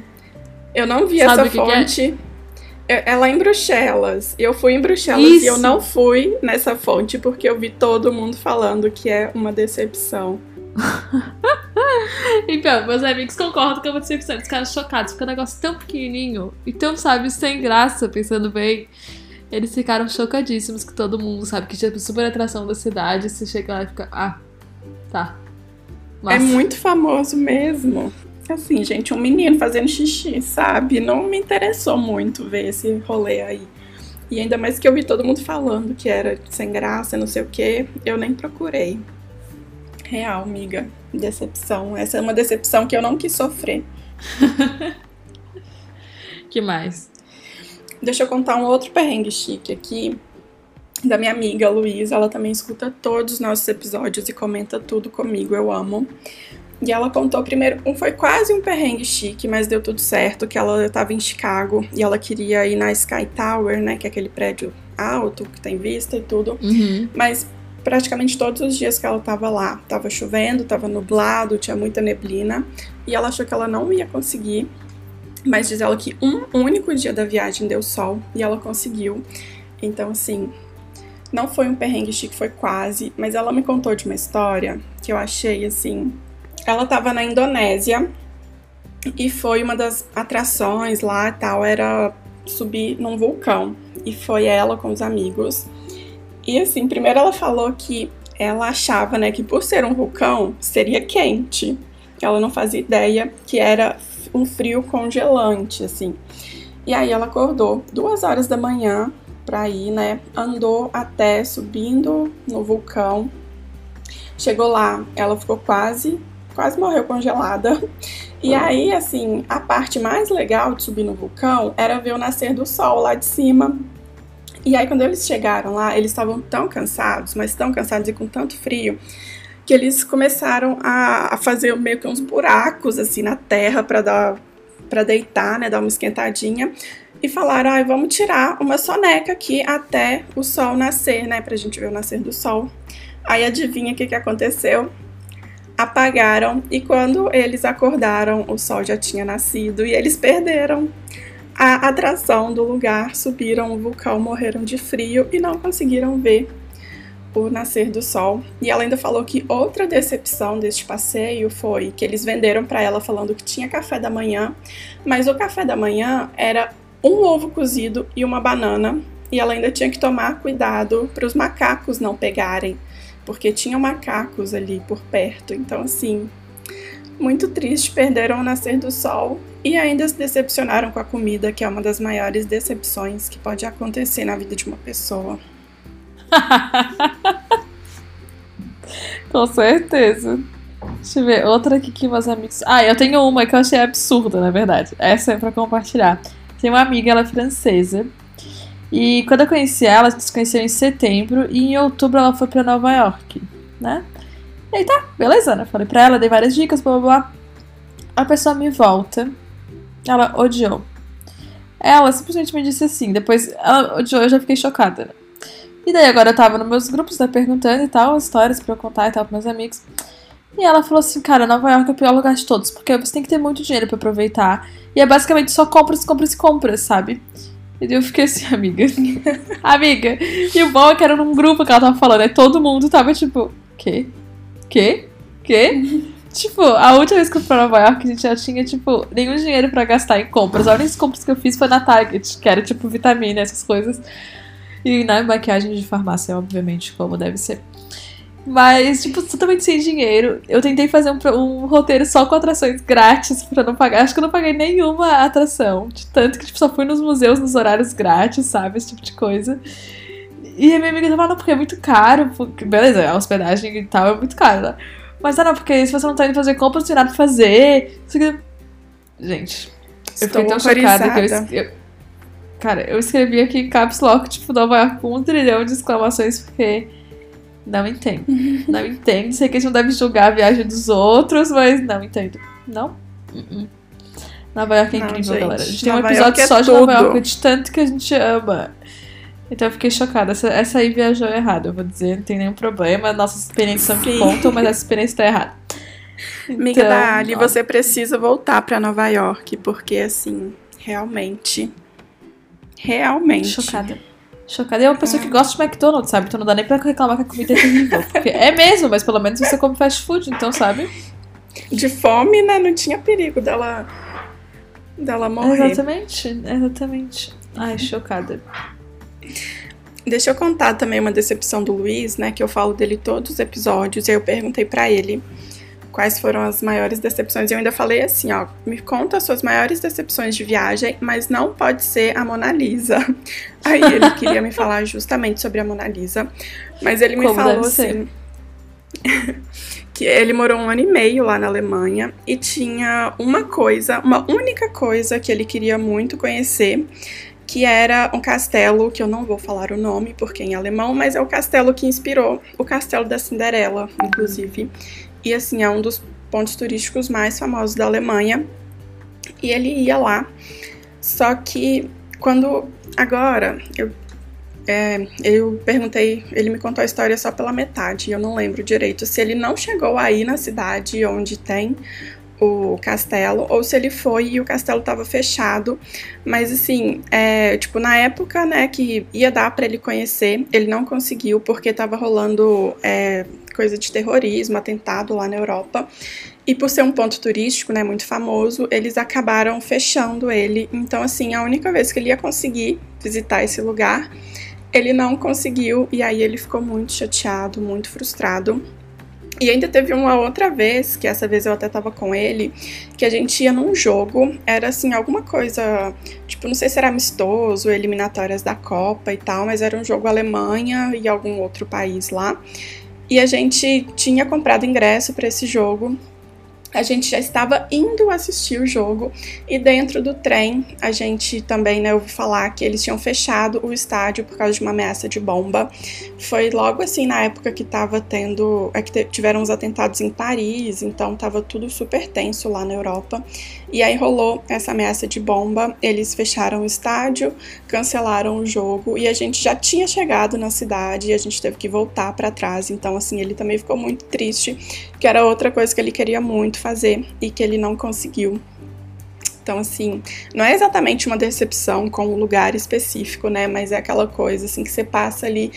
Eu não vi sabe essa fonte. Que é? Ela é em Bruxelas. Eu fui em Bruxelas. Isso. E eu não fui nessa fonte, porque eu vi todo mundo falando que é uma decepção. Então, meus amigos concordam que eu vou ser eles ficaram chocados, porque é um negócio tão pequenininho e tão, sabe, sem graça, pensando bem. Eles ficaram chocadíssimos que todo mundo, sabe, que tinha super atração da cidade. Você chega lá e fica, ah, tá. Massa. É muito famoso mesmo. Assim, gente, um menino fazendo xixi, sabe? Não me interessou muito ver esse rolê aí. E ainda mais que eu vi todo mundo falando que era sem graça, não sei o quê. Eu nem procurei. Real, amiga. Decepção. Essa é uma decepção que eu não quis sofrer. Que mais? Deixa eu contar um outro perrengue chique aqui. Da minha amiga, Luiz. Ela também escuta todos os nossos episódios e comenta tudo comigo. Eu amo. E ela contou primeiro... Um, foi quase um perrengue chique, mas deu tudo certo. Que ela estava em Chicago e ela queria ir na Sky Tower, né? Que é aquele prédio alto que tem vista e tudo. Uhum. Mas... praticamente todos os dias que ela tava lá, tava chovendo, tava nublado, tinha muita neblina, e ela achou que ela não ia conseguir, mas diz ela que um único dia da viagem deu sol, e ela conseguiu. Então assim, não foi um perrengue chique, foi quase, mas ela me contou de uma história que eu achei assim, ela tava na Indonésia, e foi uma das atrações lá e tal, era subir num vulcão, e foi ela com os amigos. E assim, primeiro ela falou que ela achava, né, que por ser um vulcão, seria quente. Ela não fazia ideia que era um frio congelante, assim. E aí ela acordou duas horas da manhã pra ir, né, andou até subindo no vulcão. Chegou lá, ela ficou quase, quase morreu congelada. E aí, assim, a parte mais legal de subir no vulcão era ver o nascer do sol lá de cima. E aí quando eles chegaram lá, eles estavam tão cansados, mas tão cansados e com tanto frio, que eles começaram a, a fazer meio que uns buracos assim na terra para dar, para deitar, né, dar uma esquentadinha, e falaram, ai, ah, vamos tirar uma soneca aqui até o sol nascer, né, pra gente ver o nascer do sol. Aí adivinha o que que aconteceu? Apagaram, e quando eles acordaram, o sol já tinha nascido e eles perderam a atração do lugar, subiram o vulcão, morreram de frio e não conseguiram ver o nascer do sol. E ela ainda falou que outra decepção deste passeio foi que eles venderam para ela falando que tinha café da manhã, mas o café da manhã era um ovo cozido e uma banana, e ela ainda tinha que tomar cuidado para os macacos não pegarem, porque tinham macacos ali por perto. Então assim, muito triste, perderam o nascer do sol. E ainda se decepcionaram com a comida, que é uma das maiores decepções que pode acontecer na vida de uma pessoa. Com certeza. Deixa eu ver, outra aqui que meus amigos... Ah, eu tenho uma que eu achei absurda, na verdade. Essa é pra compartilhar. Tem uma amiga, ela é francesa. E quando eu conheci ela, a gente se conheceu em setembro. E em outubro ela foi pra Nova York, né? E aí tá, beleza, né? Falei pra ela, dei várias dicas, blá blá blá. A pessoa me volta... Ela odiou. Ela simplesmente me disse assim. Depois ela odiou, eu já fiquei chocada. E daí agora eu tava nos meus grupos, né, perguntando e tal, histórias pra eu contar e tal pros meus amigos. E ela falou assim, cara, Nova York é o pior lugar de todos, porque você tem que ter muito dinheiro pra aproveitar. E é basicamente só compras, compras e compras, sabe? E eu fiquei assim, amiga. Amiga, e o bom é que era num grupo que ela tava falando, aí todo mundo tava tipo, quê? Quê? Quê? Tipo, a última vez que eu fui pra Nova York, a gente já tinha, tipo, nenhum dinheiro pra gastar em compras. A única compras que eu fiz foi na Target, que era, tipo, vitamina, essas coisas. E na maquiagem de farmácia, obviamente, como deve ser. Mas, tipo, totalmente sem dinheiro. Eu tentei fazer um, um roteiro só com atrações grátis pra não pagar. Acho que eu não paguei nenhuma atração. De tanto que, tipo, só fui nos museus nos horários grátis, sabe? Esse tipo de coisa. E a minha amiga tava, não, porque é muito caro. Porque, beleza, a hospedagem e tal é muito caro, né? Mas, ah, não, porque se você não tá indo fazer compra, não tem nada pra fazer. Gente, eu fiquei tão chocada que eu, eu... Cara, eu escrevi aqui em caps lock, tipo, Nova York com um trilhão de exclamações, porque... Não entendo, não entendo. Sei que a gente não deve julgar a viagem dos outros, mas não entendo. Não? Uh-uh. Nova York é incrível, não, galera. A gente Nova tem um episódio é só de tudo. Nova York, de tanto que a gente ama. Então eu fiquei chocada. Essa, essa aí viajou errado, eu vou dizer, não tem nenhum problema. Nossas experiências são que contam, mas essa experiência tá errada. Então, amiga da Ali, você precisa voltar pra Nova York, porque assim, realmente. Realmente. Chocada. Chocada. É uma pessoa que gosta de McDonald's, sabe? Então não dá nem pra reclamar que a comida é terrível. Porque é mesmo, mas pelo menos você come fast food, então, sabe? De fome, né? Não tinha perigo dela, dela morrer. Exatamente, exatamente. Ai, chocada. Deixa eu contar também uma decepção do Luiz, né? Que eu falo dele todos os episódios. E eu perguntei pra ele quais foram as maiores decepções. E eu ainda falei assim, ó, me conta as suas maiores decepções de viagem, mas não pode ser a Mona Lisa. Aí ele queria me falar justamente sobre a Mona Lisa, mas ele me Como falou assim, que ele morou um ano e meio lá na Alemanha e tinha uma coisa, uma única coisa que ele queria muito conhecer, que era um castelo, que eu não vou falar o nome porque é em alemão, mas é o castelo que inspirou o Castelo da Cinderela, inclusive. E assim, é um dos pontos turísticos mais famosos da Alemanha. E ele ia lá. Só que quando... Agora, eu, é, eu perguntei... Ele me contou a história só pela metade. E eu não lembro direito se ele não chegou aí na cidade onde tem o castelo. Ou se ele foi e o castelo estava fechado. Mas assim, é, tipo, na época, né, que ia dar para ele conhecer, ele não conseguiu porque estava rolando... É, coisa de terrorismo, atentado lá na Europa, e por ser um ponto turístico, né, muito famoso, eles acabaram fechando ele, então assim, a única vez que ele ia conseguir visitar esse lugar, ele não conseguiu, e aí ele ficou muito chateado, muito frustrado. E ainda teve uma outra vez, que essa vez eu até tava com ele, que a gente ia num jogo, era assim, alguma coisa, tipo, não sei se era amistoso, eliminatórias da Copa e tal, mas era um jogo Alemanha e algum outro país lá. E a gente tinha comprado ingresso para esse jogo, a gente já estava indo assistir o jogo, e dentro do trem a gente também, né, ouviu falar que eles tinham fechado o estádio por causa de uma ameaça de bomba. Foi logo assim na época que tava tendo, é que tiveram os atentados em Paris, então tava tudo super tenso lá na Europa. E aí rolou essa ameaça de bomba, eles fecharam o estádio, cancelaram o jogo e a gente já tinha chegado na cidade e a gente teve que voltar para trás. Então, assim, ele também ficou muito triste, que era outra coisa que ele queria muito fazer e que ele não conseguiu. Então, assim, não é exatamente uma decepção com um lugar específico, né? Mas é aquela coisa, assim, que você passa ali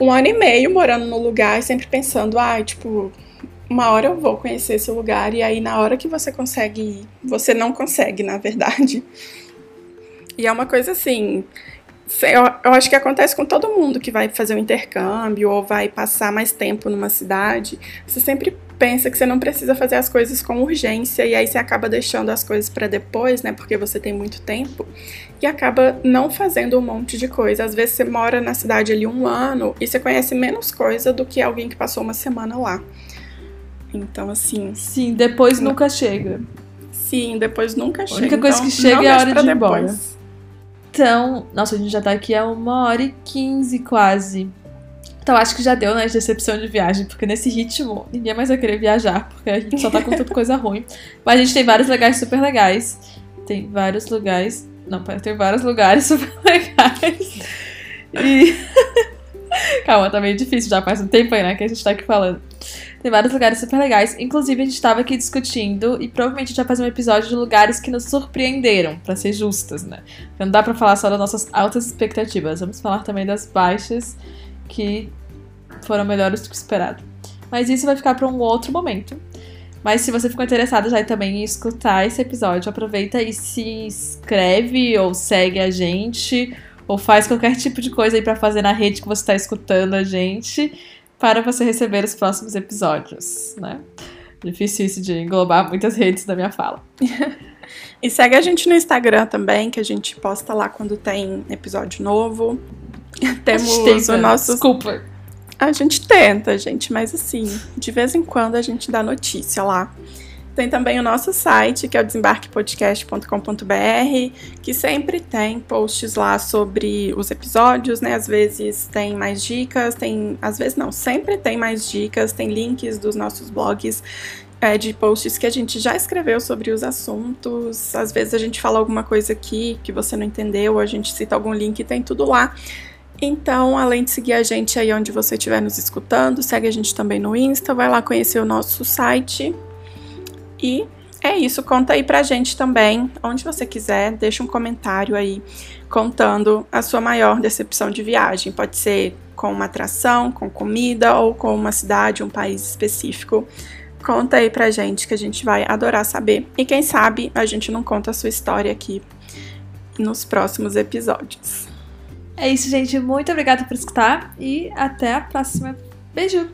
um ano e meio morando no lugar e sempre pensando, ah, tipo... Uma hora eu vou conhecer esse lugar, e aí na hora que você consegue ir, você não consegue, na verdade. E é uma coisa assim, eu acho que acontece com todo mundo que vai fazer um intercâmbio ou vai passar mais tempo numa cidade. Você sempre pensa que você não precisa fazer as coisas com urgência, e aí você acaba deixando as coisas para depois, né, porque você tem muito tempo, e acaba não fazendo um monte de coisa. Às vezes você mora na cidade ali um ano e você conhece menos coisa do que alguém que passou uma semana lá. Então, assim... Sim, depois não. nunca chega. Sim, depois nunca chega. A única coisa então, que chega é a hora de ir embora. Então, nossa, a gente já tá aqui há uma hora e quinze quase. Então, acho que já deu, né, de decepção de viagem. Porque nesse ritmo, ninguém mais vai querer viajar. Porque a gente só tá com tanta coisa ruim. Mas a gente tem vários lugares super legais. Tem vários lugares... Não, tem vários lugares super legais. E... Calma, tá meio difícil, já faz um tempo aí, né, que a gente tá aqui falando. Tem vários lugares super legais. Inclusive, a gente tava aqui discutindo e provavelmente já faz um episódio de lugares que nos surpreenderam, pra ser justas, né? Então não dá pra falar só das nossas altas expectativas. Vamos falar também das baixas que foram melhores do que esperado. Mas isso vai ficar pra um outro momento. Mas se você ficou interessado já também em escutar esse episódio, aproveita e se inscreve ou segue a gente ou faz qualquer tipo de coisa aí pra fazer na rede que você tá escutando a gente para você receber os próximos episódios, né? Difícil isso de englobar muitas redes da minha fala. E segue a gente no Instagram também, que a gente posta lá quando tem episódio novo. Temos tenta, o nosso... Desculpa. A gente tenta, gente, mas assim, de vez em quando a gente dá notícia lá. Tem também o nosso site, que é o desembarque podcast ponto com ponto b r, que sempre tem posts lá sobre os episódios, né? Às vezes tem mais dicas, tem... Às vezes não, sempre tem mais dicas, tem links dos nossos blogs, é, de posts que a gente já escreveu sobre os assuntos. Às vezes a gente fala alguma coisa aqui que você não entendeu, a gente cita algum link, tem tudo lá. Então, além de seguir a gente aí onde você estiver nos escutando, segue a gente também no Insta, vai lá conhecer o nosso site. E é isso, conta aí pra gente também, onde você quiser, deixa um comentário aí contando a sua maior decepção de viagem. Pode ser com uma atração, com comida ou com uma cidade, um país específico. Conta aí pra gente que a gente vai adorar saber. E quem sabe a gente não conta a sua história aqui nos próximos episódios. É isso, gente. Muito obrigada por escutar e até a próxima. Beijo.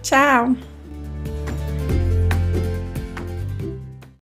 Tchau.